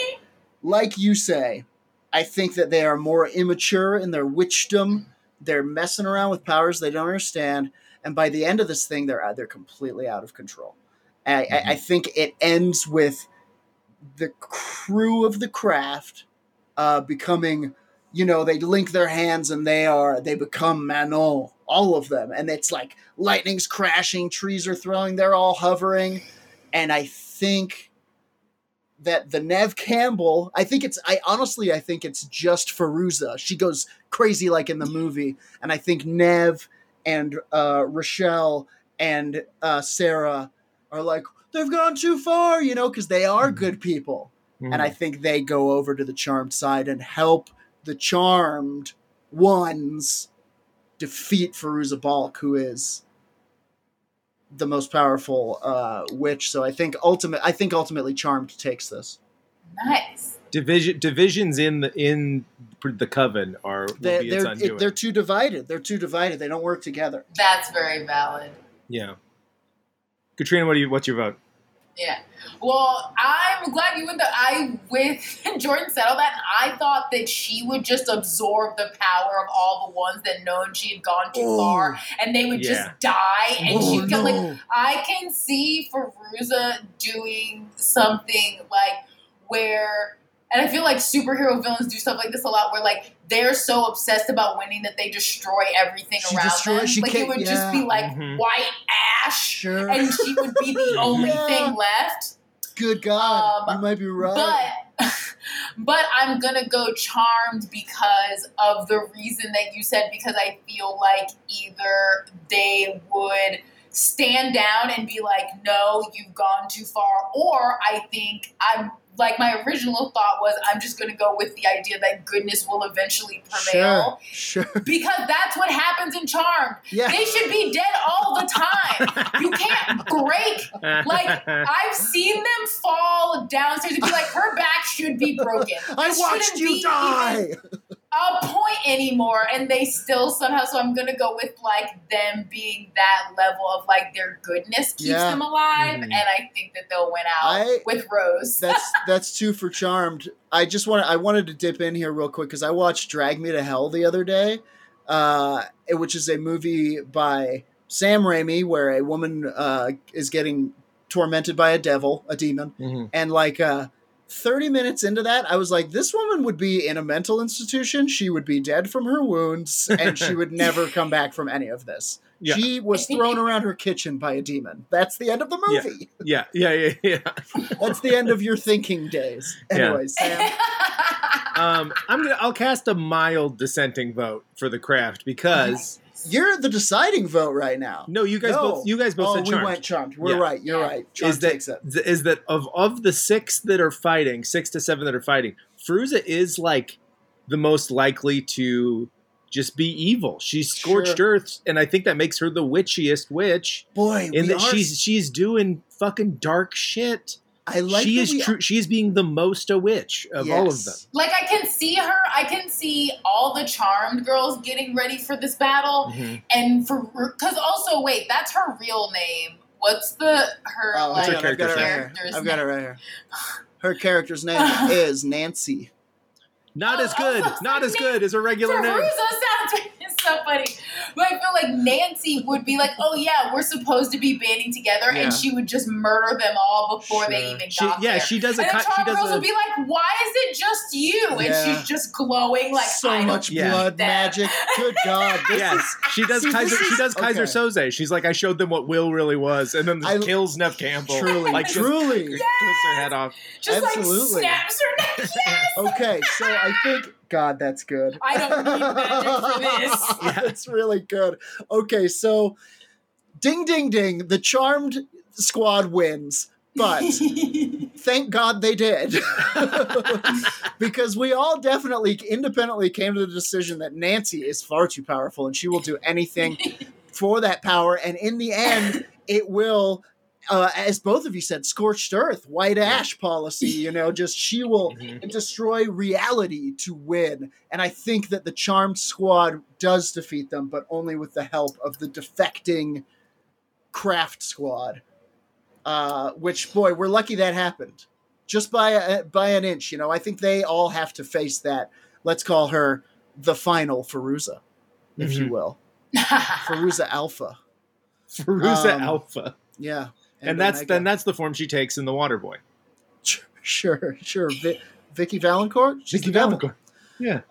Like you say, I think that they are more immature in their witchdom. They're messing around with powers they don't understand, and by the end of this thing, they're completely out of control. I think it ends with the crew of The Craft. Becoming, you know, they link their hands and they become Manon, all of them. And it's like lightning's crashing, trees are throwing, they're all hovering. And I think that the Neve Campbell, I think it's just Fairuza. She goes crazy like in the movie. And I think Neve and Rochelle and Sarah are like, they've gone too far, you know, because they are good people. And I think they go over to the Charmed side and help the Charmed ones defeat Fairuza Balk, who is the most powerful witch. So I think ultimately Charmed takes this. Nice. Divisions in the coven are its undoing. They're too divided. They don't work together. That's very valid. Yeah. Katrina, what's your vote? Yeah. Well, I'm glad you went Jordan said all that, and I thought that she would just absorb the power of all the ones that known she had gone too far, and they would just die, and I can see Fairuza doing something like where, and I feel like superhero villains do stuff like this a lot, where like they're so obsessed about winning that they destroy everything around them. Like it would just be like white ash, and she would be the only thing left. Good God, you might be right. But I'm gonna go Charmed because of the reason that you said. Because I feel like either they would stand down and be like, "No, you've gone too far," or I think Like, my original thought was, I'm just going to go with the idea that goodness will eventually prevail. Sure. Because that's what happens in Charmed. Yeah. They should be dead all the time. You can't break. Like, I've seen them fall downstairs and be like, her back should be broken. I watched you die. A point anymore, and they still somehow. So I'm gonna go with like them being that level of like their goodness keeps them alive, and I think that they'll win out with Rose. That's two for Charmed. I wanted to dip in here real quick because I watched Drag Me to Hell the other day, which is a movie by Sam Raimi where a woman is getting tormented by a demon, and like. 30 minutes into that, I was like, this woman would be in a mental institution. She would be dead from her wounds, and she would never come back from any of this. Yeah. She was thrown around her kitchen by a demon. That's the end of the movie. Yeah. That's the end of your thinking days. Anyways, Sam. I'll cast a mild dissenting vote for The Craft because... You're the deciding vote right now. No, you guys both said Charmed. Oh, we went Charmed. We're right. You're right. Charmed takes it. Is that of the six to seven that are fighting, Fairuza is like the most likely to just be evil. She's scorched earth, and I think that makes her the witchiest witch. Boy, and that she's doing fucking dark shit. She is being the most a witch of all of them. Like I can see all the Charmed girls getting ready for this battle, and because also wait, that's her real name. What's her? Oh, like, I've got it right here. Her character's name is Nancy. Not as good as a regular name. It's so funny. But I feel like Nancy would be like, oh yeah, we're supposed to be banding together, and she would just murder them all before they even got there. Yeah, she does a cut. And the Charmed Girls would be like, why is it just you? And she's just glowing like so much blood magic. Good God. She does Kaiser Soze. She's like, I showed them what Will really was, and then kills Neve Campbell. Truly. Twists her head off. Just absolutely. Like snaps her neck. Yes. Okay, so I think. God, that's good. I don't need magic for this. That's really good. Okay, so ding, ding, ding. The Charmed squad wins, but thank God they did. Because we all definitely independently came to the decision that Nancy is far too powerful and she will do anything for that power. And in the end, it will... as both of you said, scorched earth, white ash policy, just she will destroy reality to win. And I think that the Charmed squad does defeat them, but only with the help of the defecting Craft squad, which, boy, we're lucky that happened just by an inch. I think they all have to face that. Let's call her the final Fairuza, if you will. Fairuza Alpha. Fairuza Alpha. Yeah. And that's the form she takes in The Waterboy. Sure. Vicky Valancourt? Vicky Valancourt. Yeah.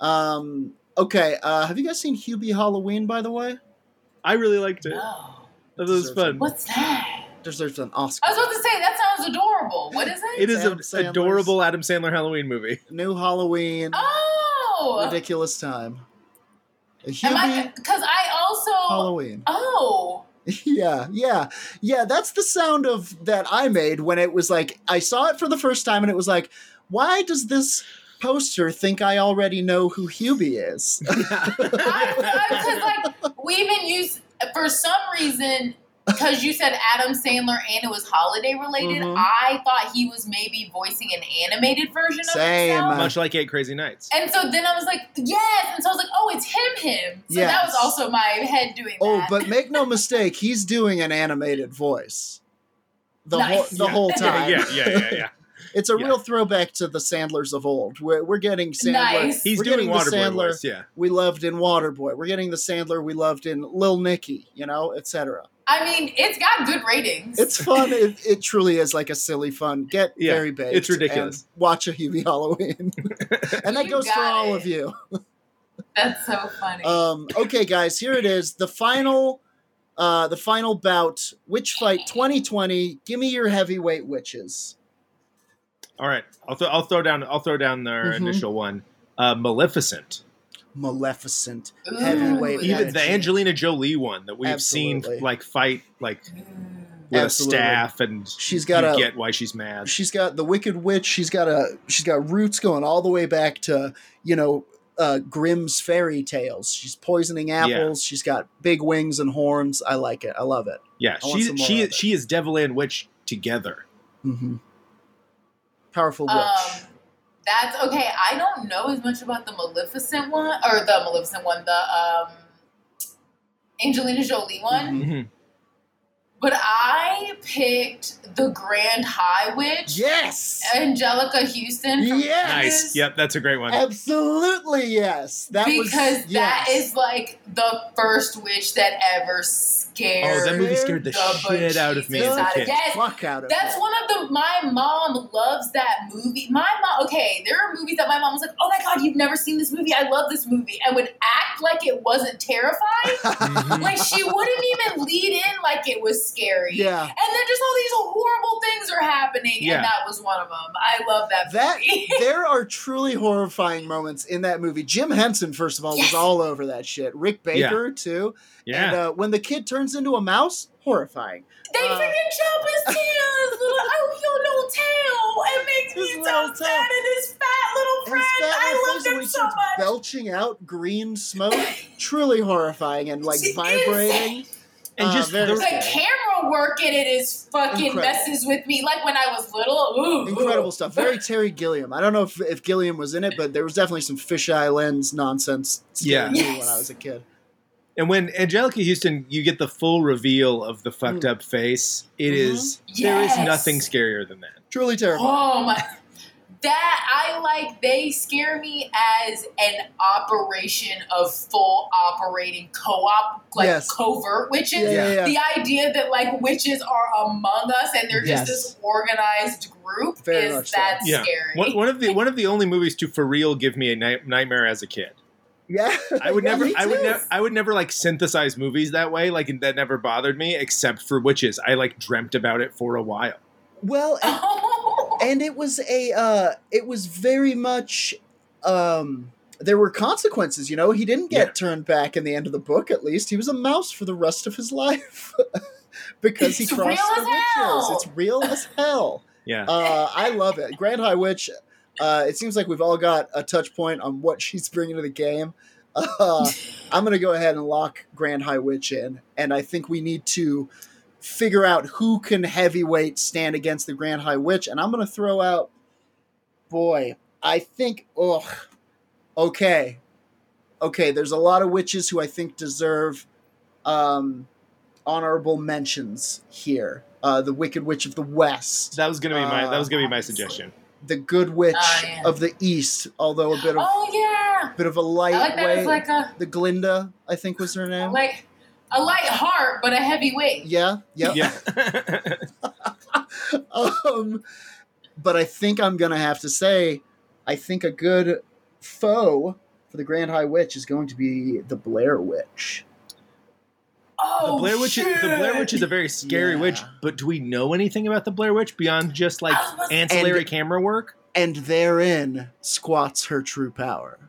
Okay. Have you guys seen Hubie Halloween, by the by? I really liked it. Oh. That was fun. What's that? Deserves an Oscar. I was about to say, that sounds adorable. What is that? It is an adorable Adam Sandler Halloween movie. New Halloween. Oh! Ridiculous time. Because I also... Halloween. Oh! Yeah. That's the sound of that I made when it was like, I saw it for the first time and it was like, why does this poster think I already know who Hubie is? Because we even used, for some reason, because you said Adam Sandler and it was holiday related, I thought he was maybe voicing an animated version of himself. Much like 8 Crazy Nights. And so then I was like, yes! And so I was like, oh, it's him! So that was also my head doing that. Oh, but make no mistake, he's doing an animated voice. The whole time. Yeah. It's a real throwback to the Sandlers of old. We're getting Sandler. Nice. He's doing Waterboy voice, we loved in Waterboy. We're getting the Sandler we loved in Lil Nicky, etc. I mean, it's got good ratings. It's fun. It truly is like a silly fun. Get very baked. It's ridiculous. And watch a Hubie Halloween. And that goes for all of you. That's so funny. Okay, guys, here it is. The final bout. Witch Fight 2020. Give me your heavyweight witches. All right. I'll throw down their initial one. Maleficent. Ooh, heavyweight. Even the Angelina Jolie one that we've seen fight with a staff, and she's got get why she's mad. She's got the Wicked Witch. She's got roots going all the way back to Grimm's fairy tales. She's poisoning apples. Yeah. She's got big wings and horns. I like it. I love it. Yeah, she is devil and witch together. Mm-hmm. Powerful witch. That's okay. I don't know as much about the Maleficent one, the Angelina Jolie one. Mm-hmm. But I picked the Grand High Witch. Yes, Angelica Houston. Yes, nice. Yep, that's a great one. Absolutely, yes. That is like the first witch that ever scared. Oh, that movie scared the shit out of me. That's one of the. My mom loves that movie. My mom. Okay, there are movies that my mom was like, "Oh my God, you've never seen this movie? I love this movie," and would act like it wasn't terrified. Like she wouldn't even lead in like it was scary. Yeah. And then just all these horrible things are happening. Yeah. And that was one of them. I love that movie. There are truly horrifying moments in that movie. Jim Henson, first of all, was all over that shit. Rick Baker, too. Yeah. And when the kid turns into a mouse, horrifying. They freaking chop his tail. His little, tail. It makes me so sad. And his fat little friend. I love him so much. Belching out green smoke. Truly horrifying and vibrating. And just the camera work in it is fucking incredible. Messes with me. Like when I was little, incredible stuff. Very Terry Gilliam. I don't know if Gilliam was in it, but there was definitely some fisheye lens nonsense. When I was a kid. And when Angelica Houston, you get the full reveal of the fucked up face. It is there is nothing scarier than that. Truly terrifying. Oh my. That, I like, they scare me as an operation of full operating co-op, like covert witches. Yeah. The idea that, like, witches are among us and they're just this organized group is scary. One of the only movies to, for real, give me a nightmare as a kid. Yeah, I would never like synthesize movies that way. Like, that never bothered me, except for witches. I like dreamt about it for a while. Well, and it was very much, there were consequences, you know? He didn't get turned back in the end of the book, at least. He was a mouse for the rest of his life because he crossed the witches. It's real as hell. Yeah. I love it. Grand High Witch, it seems like we've all got a touch point on what she's bringing to the game. I'm going to go ahead and lock Grand High Witch in, and I think we need to figure out who can heavyweight stand against the Grand High Witch. And I'm going to throw out, Okay, there's a lot of witches who I think deserve honorable mentions here. The Wicked Witch of the West. That was going to be my suggestion. The Good Witch of the East, although a bit of a light weight. Like the Glinda, I think was her name. A light heart, but a heavy weight. Yeah. But I think I'm going to have to say, I think a good foe for the Grand High Witch is going to be the Blair Witch. Oh, the Blair Witch is a very scary witch, but do we know anything about the Blair Witch beyond just, like, ancillary camera work? And therein squats her true power.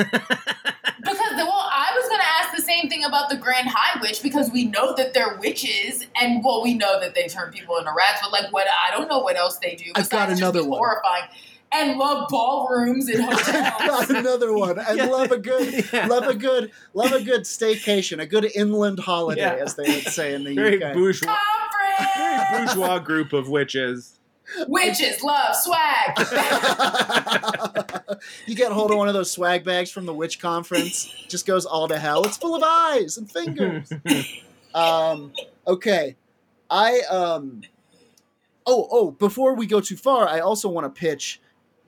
I was going to ask the same thing about the Grand High Witch, because we know that they're witches, and, well, we know that they turn people into rats, but, like, I don't know what else they do. I've got another one. Horrifying. And love ballrooms and hotels. I've got another one. And love a good staycation, a good inland holiday, as they would say in the UK. Very bourgeois group of witches. Witches love swag. You get hold of one of those swag bags from the witch conference, just goes all to hell. It's full of eyes and fingers. Okay. Before we go too far, I also want to pitch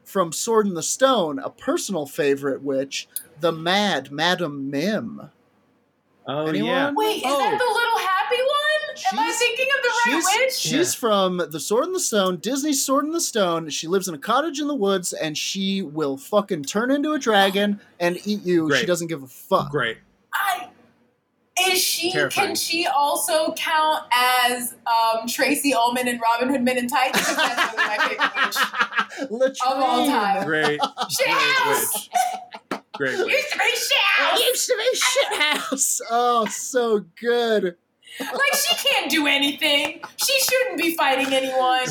from Sword in the Stone a personal favorite witch, the Madam Mim. Oh, anyone? Yeah. Wait, is that the little happy one? Am I thinking of the right witch? She's from the Sword in the Stone, Disney's Sword in the Stone. She lives in a cottage in the woods, and she will fucking turn into a dragon and eat you. Great. She doesn't give a fuck. Great. Terrifying. Can she also count as Tracy Ullman in Robin Hood Men in Tights? Because that's really my favorite witch of all time. Great. Shithouse! Great witch. Used to be shithouse! Oh, so good. Like, she can't do anything. She shouldn't be fighting anyone.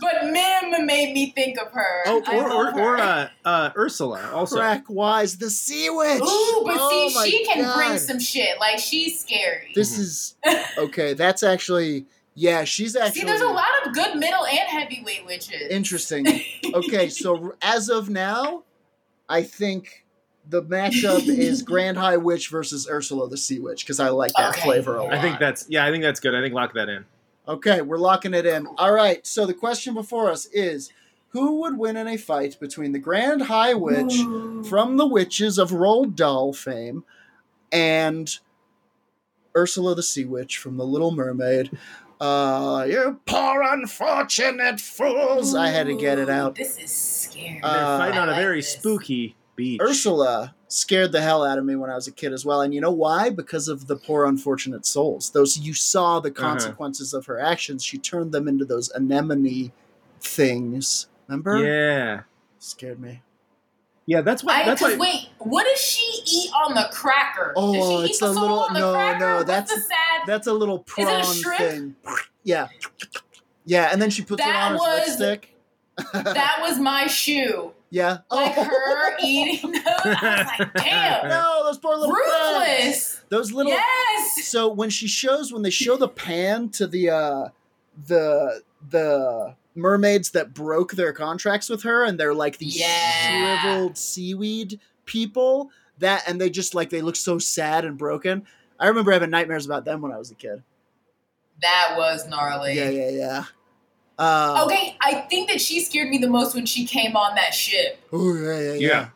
But Mim made me think of her. Or Ursula also. Crackwise, the sea witch. Ooh, but she can bring some shit. Like, she's scary. This is okay. That's actually she's actually. See, there's a lot of good middle and heavyweight witches. Interesting. Okay, so as of now, I think the matchup is Grand High Witch versus Ursula the Sea Witch, because I like that flavor a lot. I think that's good. I think lock that in. Okay, we're locking it in. All right, so the question before us is, who would win in a fight between the Grand High Witch from the Witches of Roald Dahl fame and Ursula the Sea Witch from The Little Mermaid? You poor unfortunate fools. I had to get it out. This is scary. They're fighting on a very spooky beach. Ursula scared the hell out of me when I was a kid as well. And you know why? Because of the poor unfortunate souls. Those, you saw the consequences of her actions. She turned them into those anemone things. Remember? Yeah. Scared me. Yeah, that's why. Wait, what does she eat on the cracker? Oh, does she eat the soul on the cracker? No, that's a little prawn thing. Yeah. Yeah, and then she puts it on her lipstick. That was my shoe. Yeah. Like her eating those. I was like, damn. No, those poor little ruthless. Those little. Yes. So when they show the pan to the mermaids that broke their contracts with her, and they're like these shriveled seaweed people and they just like, they look so sad and broken. I remember having nightmares about them when I was a kid. That was gnarly. Yeah. Okay, I think that she scared me the most when she came on that ship. Oh, yeah.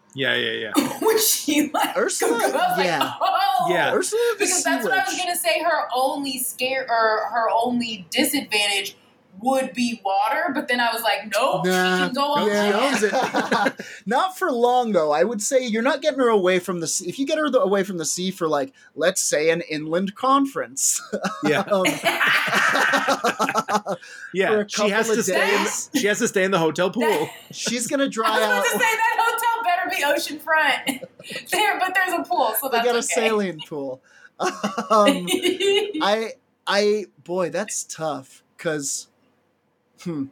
When she, like, Ursula? Ursula the Because that's what I was going to say. Her only scare, or her only disadvantage would be water, but then I was like, nope, she can go on. Yeah. Not for long, though. I would say you're not getting her away from the sea. If you get her away from the sea for, like, let's say an inland conference. Yeah. Yeah, she has to stay in the hotel pool. She's going to dry out. I was about to say, that hotel better be oceanfront. But there's a pool, so that's okay. They got a saline pool. Boy, that's tough, because... And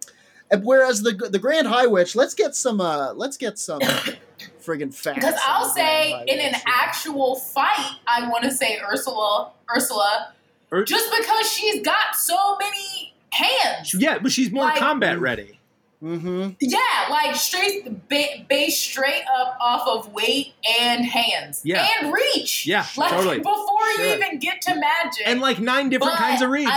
whereas the Grand High Witch, let's get some friggin' facts. Because I'll say in an actual fight, I want to say Ursula, just because she's got so many hands. Yeah, but she's more combat ready. Mm-hmm. Yeah, like based straight up off of weight and hands. Yeah. And reach. Yeah, like, totally. Before you even get to magic. And like 9 different kinds of reach.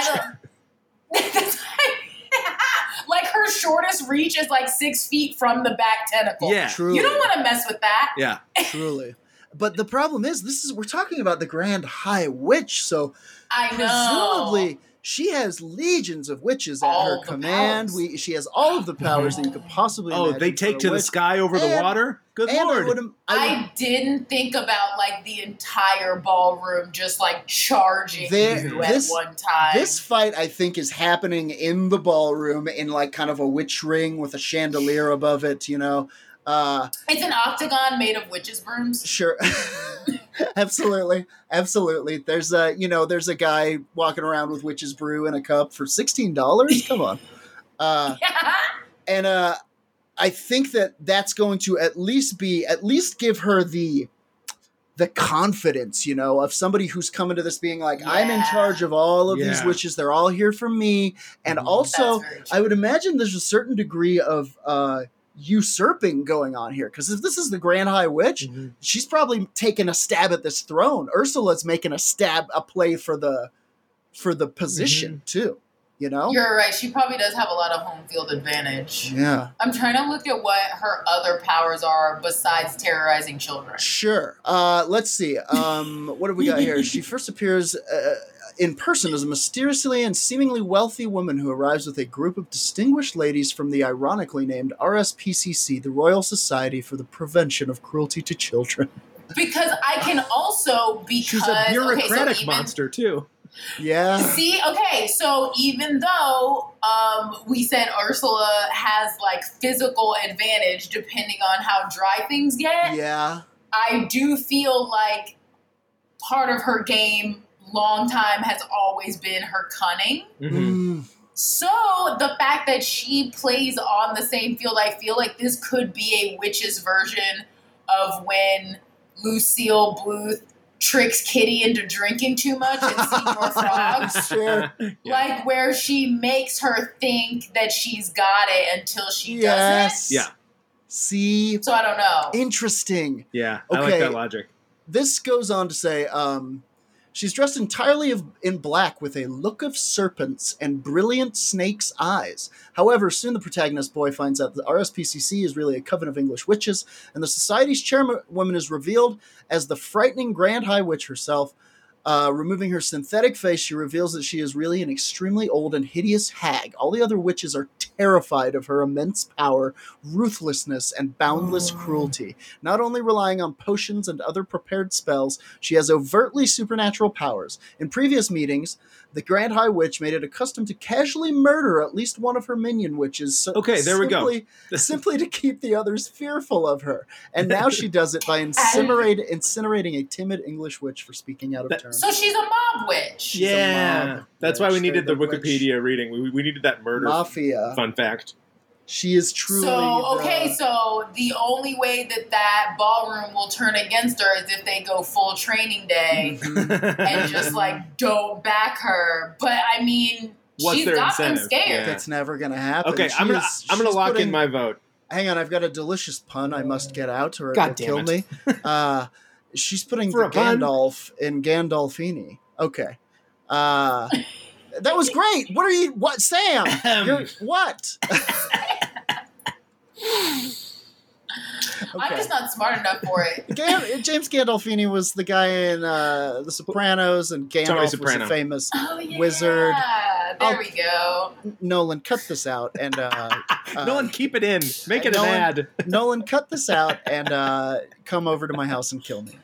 Like, her shortest reach is like 6 feet from the back tentacle. Yeah, truly. You don't want to mess with that. Yeah, truly. But the problem is, we're talking about the Grand High Witch, so I know. Presumably she has legions of witches at her command. She has all of the powers that you could possibly imagine. Oh, they take to the sky over the water? Good Lord. I didn't think about, like, the entire ballroom just, like, charging you at one time. This fight, I think, is happening in the ballroom in, like, kind of a witch ring with a chandelier above it, you know. It's an octagon made of witches' brooms. Sure. Absolutely. There's a guy walking around with witches' brew in a cup for $16. Come on. And I think that's going to at least give her the confidence, you know, of somebody who's coming to this being like, I'm in charge of all of these witches. They're all here for me. And also, I would imagine there's a certain degree of usurping going on here, because if this is the Grand High Witch, she's probably taking a stab at this throne. Ursula's making a play for the position too. You know, you're right. She probably does have a lot of home field advantage. Yeah, I'm trying to look at what her other powers are besides terrorizing children. Sure. Let's see. What have we got here? She first appears in person is a mysteriously and seemingly wealthy woman who arrives with a group of distinguished ladies from the ironically named RSPCC, the Royal Society for the Prevention of Cruelty to Children. Because I can also, she's a bureaucratic monster too. Yeah. See, okay, so even though we said Ursula has, like, physical advantage depending on how dry things get, I do feel like part of her game long time has always been her cunning. Mm-hmm. So the fact that she plays on the same field, I feel like this could be a witch's version of when Lucille Bluth tricks Kitty into drinking too much and Seymour Frog. Sure. Like, where she makes her think that she's got it until she doesn't. Yeah. See? So I don't know. Interesting. Yeah, I like that logic. This goes on to say... she's dressed entirely in black with a look of serpents and brilliant snake's eyes. However, soon the protagonist's boy finds out that the RSPCC is really a coven of English witches, and the society's chairwoman is revealed as the frightening Grand High Witch herself. Removing her synthetic face, she reveals that she is really an extremely old and hideous hag. All the other witches are terrified of her immense power, ruthlessness, and boundless cruelty. Not only relying on potions and other prepared spells, she has overtly supernatural powers. In previous meetings, the Grand High Witch made it accustomed to casually murder at least one of her minion witches. Simply to keep the others fearful of her. And now she does it by incinerating a timid English witch for speaking out of turn. So she's a mob witch. That's why we needed the Wikipedia reading. We needed that murder mafia fun fact. She is truly. So the only way that ballroom will turn against her is if they go full Training Day and just, like, don't back her. But I mean, she's got them scared. Yeah. That's never gonna happen. Okay, I'm gonna lock in my vote. Hang on, I've got a delicious pun. I must get out, or it'll kill me. She's putting Gandalf in Gandolfini. Okay. That was great. What are you? What, Sam? You're, what? Okay. I'm just not smart enough for it. James Gandolfini was the guy in The Sopranos, and Gandalf was a famous wizard. We go. Nolan, cut this out. And Nolan, keep it in. Make it an ad. Nolan, cut this out and come over to my house and kill me.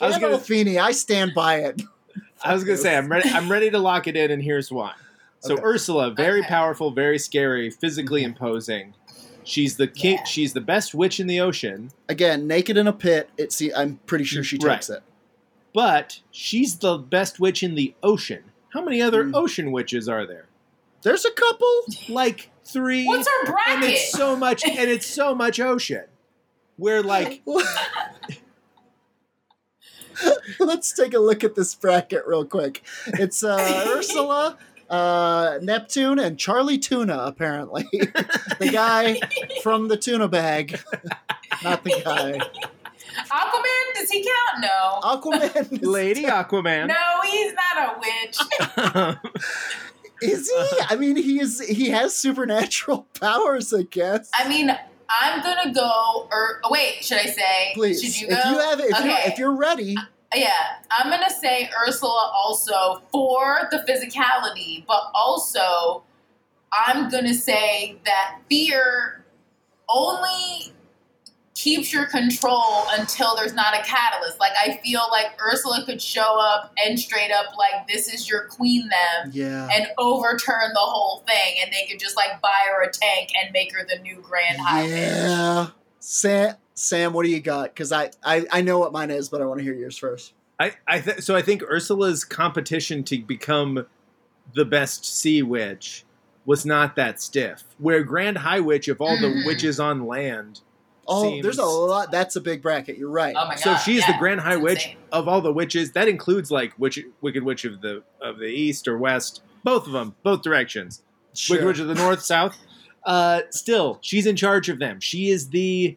Gandolfini, I stand by it. I was going to say, I'm ready to lock it in, and here's why. So Ursula, very powerful, very scary, physically imposing. She's the king, she's the best witch in the ocean. Again, naked in a pit. I'm pretty sure she takes it. But she's the best witch in the ocean. How many other ocean witches are there? There's a couple, like 3. What's our bracket? And it's so much, ocean. We're like. Let's take a look at this bracket real quick. It's Ursula. Neptune and Charlie Tuna, apparently. The guy from the tuna bag. Not the guy. Aquaman, does he count? No. Aquaman. Lady Aquaman. No, he's not a witch. Is he? I mean, he has supernatural powers, I guess. I mean, I'm gonna go, wait, should I say? Please. Should you go? If you have it, if you're ready. Yeah, I'm going to say Ursula also for the physicality, but also I'm going to say that fear only keeps your control until there's not a catalyst. Like, I feel like Ursula could show up and straight up like, this is your queen them, and overturn the whole thing, and they could just, like, buy her a tank and make her the new Grand High Witch. Yeah, Sam, what do you got? Because I know what mine is, but I want to hear yours first. So I think Ursula's competition to become the best sea witch was not that stiff. Where Grand High Witch, of all the witches on land... there's a lot. That's a big bracket. You're right. Oh my God, so she's the Grand High Witch of all the witches. That includes, like, Wicked Witch of the East or West. Both of them. Both directions. Sure. Wicked Witch of the North, South. Still, she's in charge of them. She is the...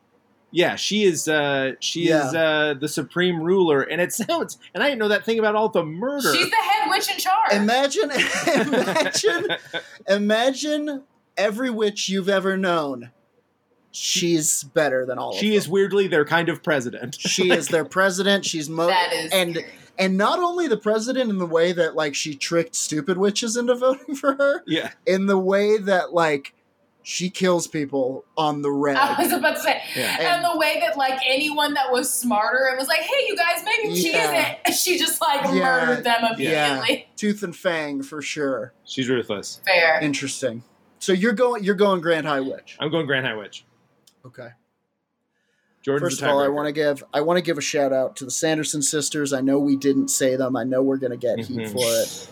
Yeah, she is the supreme ruler, and it sounds. And I didn't know that thing about all the murder. She's the head witch in charge. Imagine every witch you've ever known. She's better than all of them. She is weirdly their kind of president. She is their president. She's and not only the president in the way that, like, she tricked stupid witches into voting for her. Yeah, in the way that, like. She kills people on the reg. I was about to say. Yeah. And the way that, like, anyone that was smarter and was like, hey, you guys, maybe she isn't. She just, like, murdered them immediately. Yeah. Tooth and fang, for sure. She's ruthless. Fair. Interesting. So you're going Grand High Witch. I'm going Grand High Witch. Okay. Jordan's First of all, record. I want to give a shout out to the Sanderson sisters. I know we didn't say them. I know we're going to get heat for it.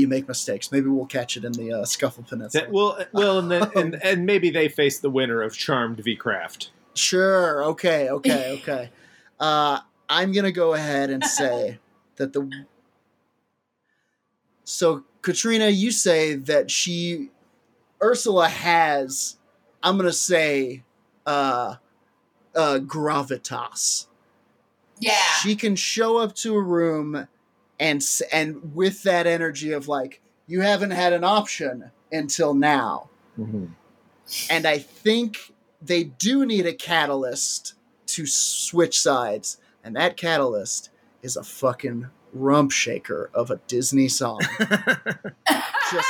You make mistakes. Maybe we'll catch it in the Scuffle Peninsula. And maybe they face the winner of Charmed v. Craft. Sure. Okay. I'm gonna go ahead and say that So Katrina, you say that Ursula has. I'm gonna say, gravitas. Yeah. She can show up to a room. And with that energy of, like, you haven't had an option until now. Mm-hmm. And I think they do need a catalyst to switch sides. And that catalyst is a fucking rump shaker of a Disney song. She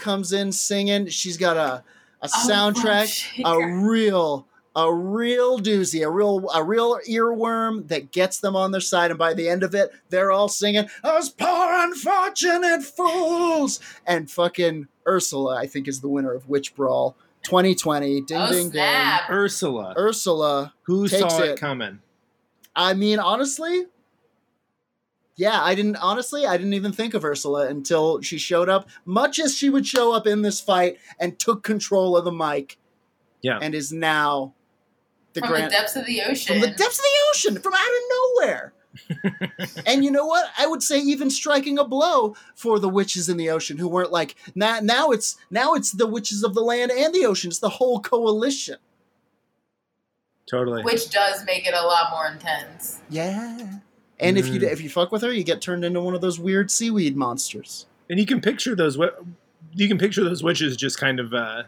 comes in singing. She's got a soundtrack, a real doozy, a real earworm that gets them on their side, and by the end of it, they're all singing, "Us poor unfortunate fools!" And fucking Ursula, I think, is the winner of Witch Brawl 2020. Ding, ding, ding! Ursula, who saw it coming? I mean, honestly, yeah, I didn't even think of Ursula until she showed up. Much as she would show up in this fight and took control of the mic, and is now. From the depths of the ocean. From the depths of the ocean. From out of nowhere. And you know what? I would say even striking a blow for the witches in the ocean who weren't like, now it's the witches of the land and the ocean. It's the whole coalition. Totally. Which does make it a lot more intense. Yeah. And if you fuck with her, you get turned into one of those weird seaweed monsters. And you can picture those witches just kind of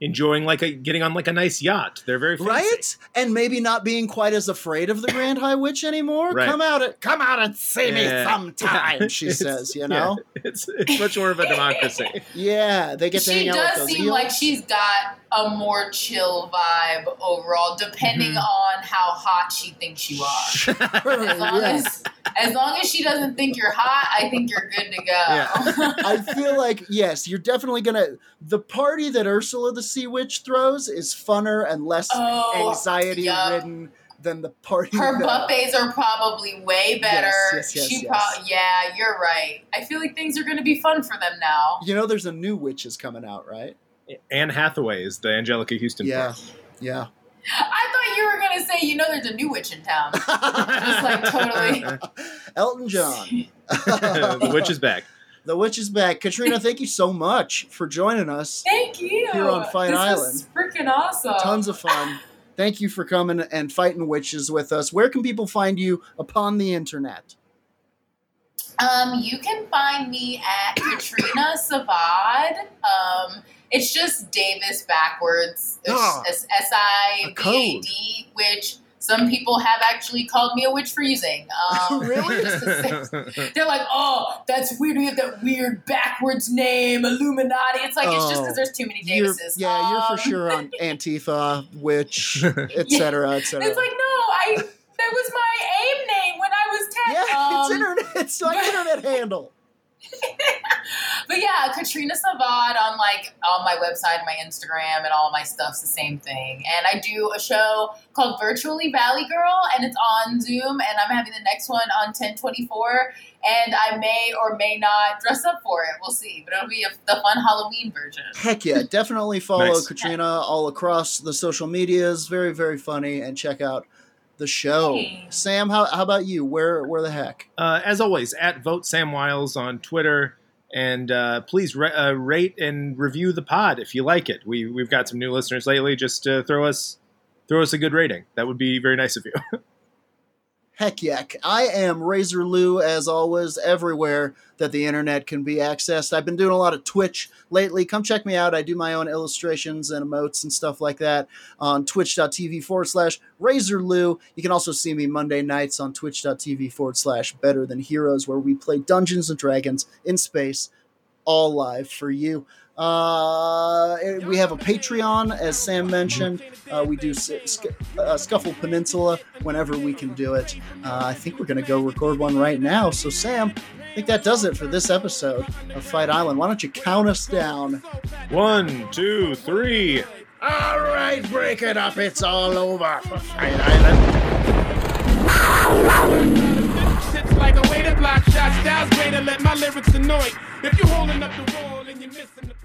enjoying getting on a nice yacht. They're very fancy. Right? And maybe not being quite as afraid of the Grand High Witch anymore. Right. Come out and see me sometime, she says, you know? Yeah. It's much more of a democracy. Yeah, they get to hang out with those. She does seem like she's got a more chill vibe overall, depending on how hot she thinks you are. As long as she doesn't think you're hot, I think you're good to go. Yeah. I feel like, yes, you're definitely going to... The party that Ursula the Sea Witch throws is funner and less anxiety-ridden than the party. Her buffets are probably way better. Yes. Yeah, you're right. I feel like things are going to be fun for them now. You know, there's a new Witches coming out, right? Anne Hathaway is the Angelica Houston. Yeah, part. Yeah. I thought you were going to say, you know, there's a new witch in town. Just totally. Elton John. The witch is back. The witch is back. Katrina, thank you so much for joining us. Thank you. Here on Fight Island. This is freaking awesome. Tons of fun. Thank you for coming and fighting witches with us. Where can people find you upon the internet? You can find me at Katrina Savad. It's just Davis backwards. It's SIVAD, which some people have actually called me a witch for using. Really? They're like, oh, that's weird. We have that weird backwards name, Illuminati. It's like, it's just because there's too many Davises. You're for sure on Antifa, witch, et cetera, et cetera. It's like, no, that was my AIM name when I was 10. Yeah, it's my internet handle. But yeah, Katrina Savad on my website, my Instagram, and all my stuff's the same thing. And I do a show called Virtually Valley Girl, and it's on Zoom, and I'm having the next one on 10/24, and I may or may not dress up for it. We'll see, but it'll be the fun Halloween version. Heck yeah, definitely follow Katrina all across the social medias. Very, very funny, and check out the show. Hey. Sam, how about you? Where the heck? As always, at Vote Sam Wiles on Twitter, and please rate and review the pod if you like it. We've got some new listeners lately. Just throw us a good rating. That would be very nice of you. Heck yeah. I am Razor Lou, as always, everywhere that the internet can be accessed. I've been doing a lot of Twitch lately. Come check me out. I do my own illustrations and emotes and stuff like that on twitch.tv/Razor Lou. You can also see me Monday nights on twitch.tv/Better Than Heroes, where we play Dungeons and Dragons in space, all live for you. We have a Patreon, as Sam mentioned. We do Scuffle Peninsula whenever we can do it. I think we're going to go record one right now. So, Sam, I think that does it for this episode of Fight Island. Why don't you count us down? 1, 2, 3. All right, break it up. It's all over for Fight Island. It's like a way to block shots. Styles way to let my lyrics annoy. If you holding up the wall and you're missing the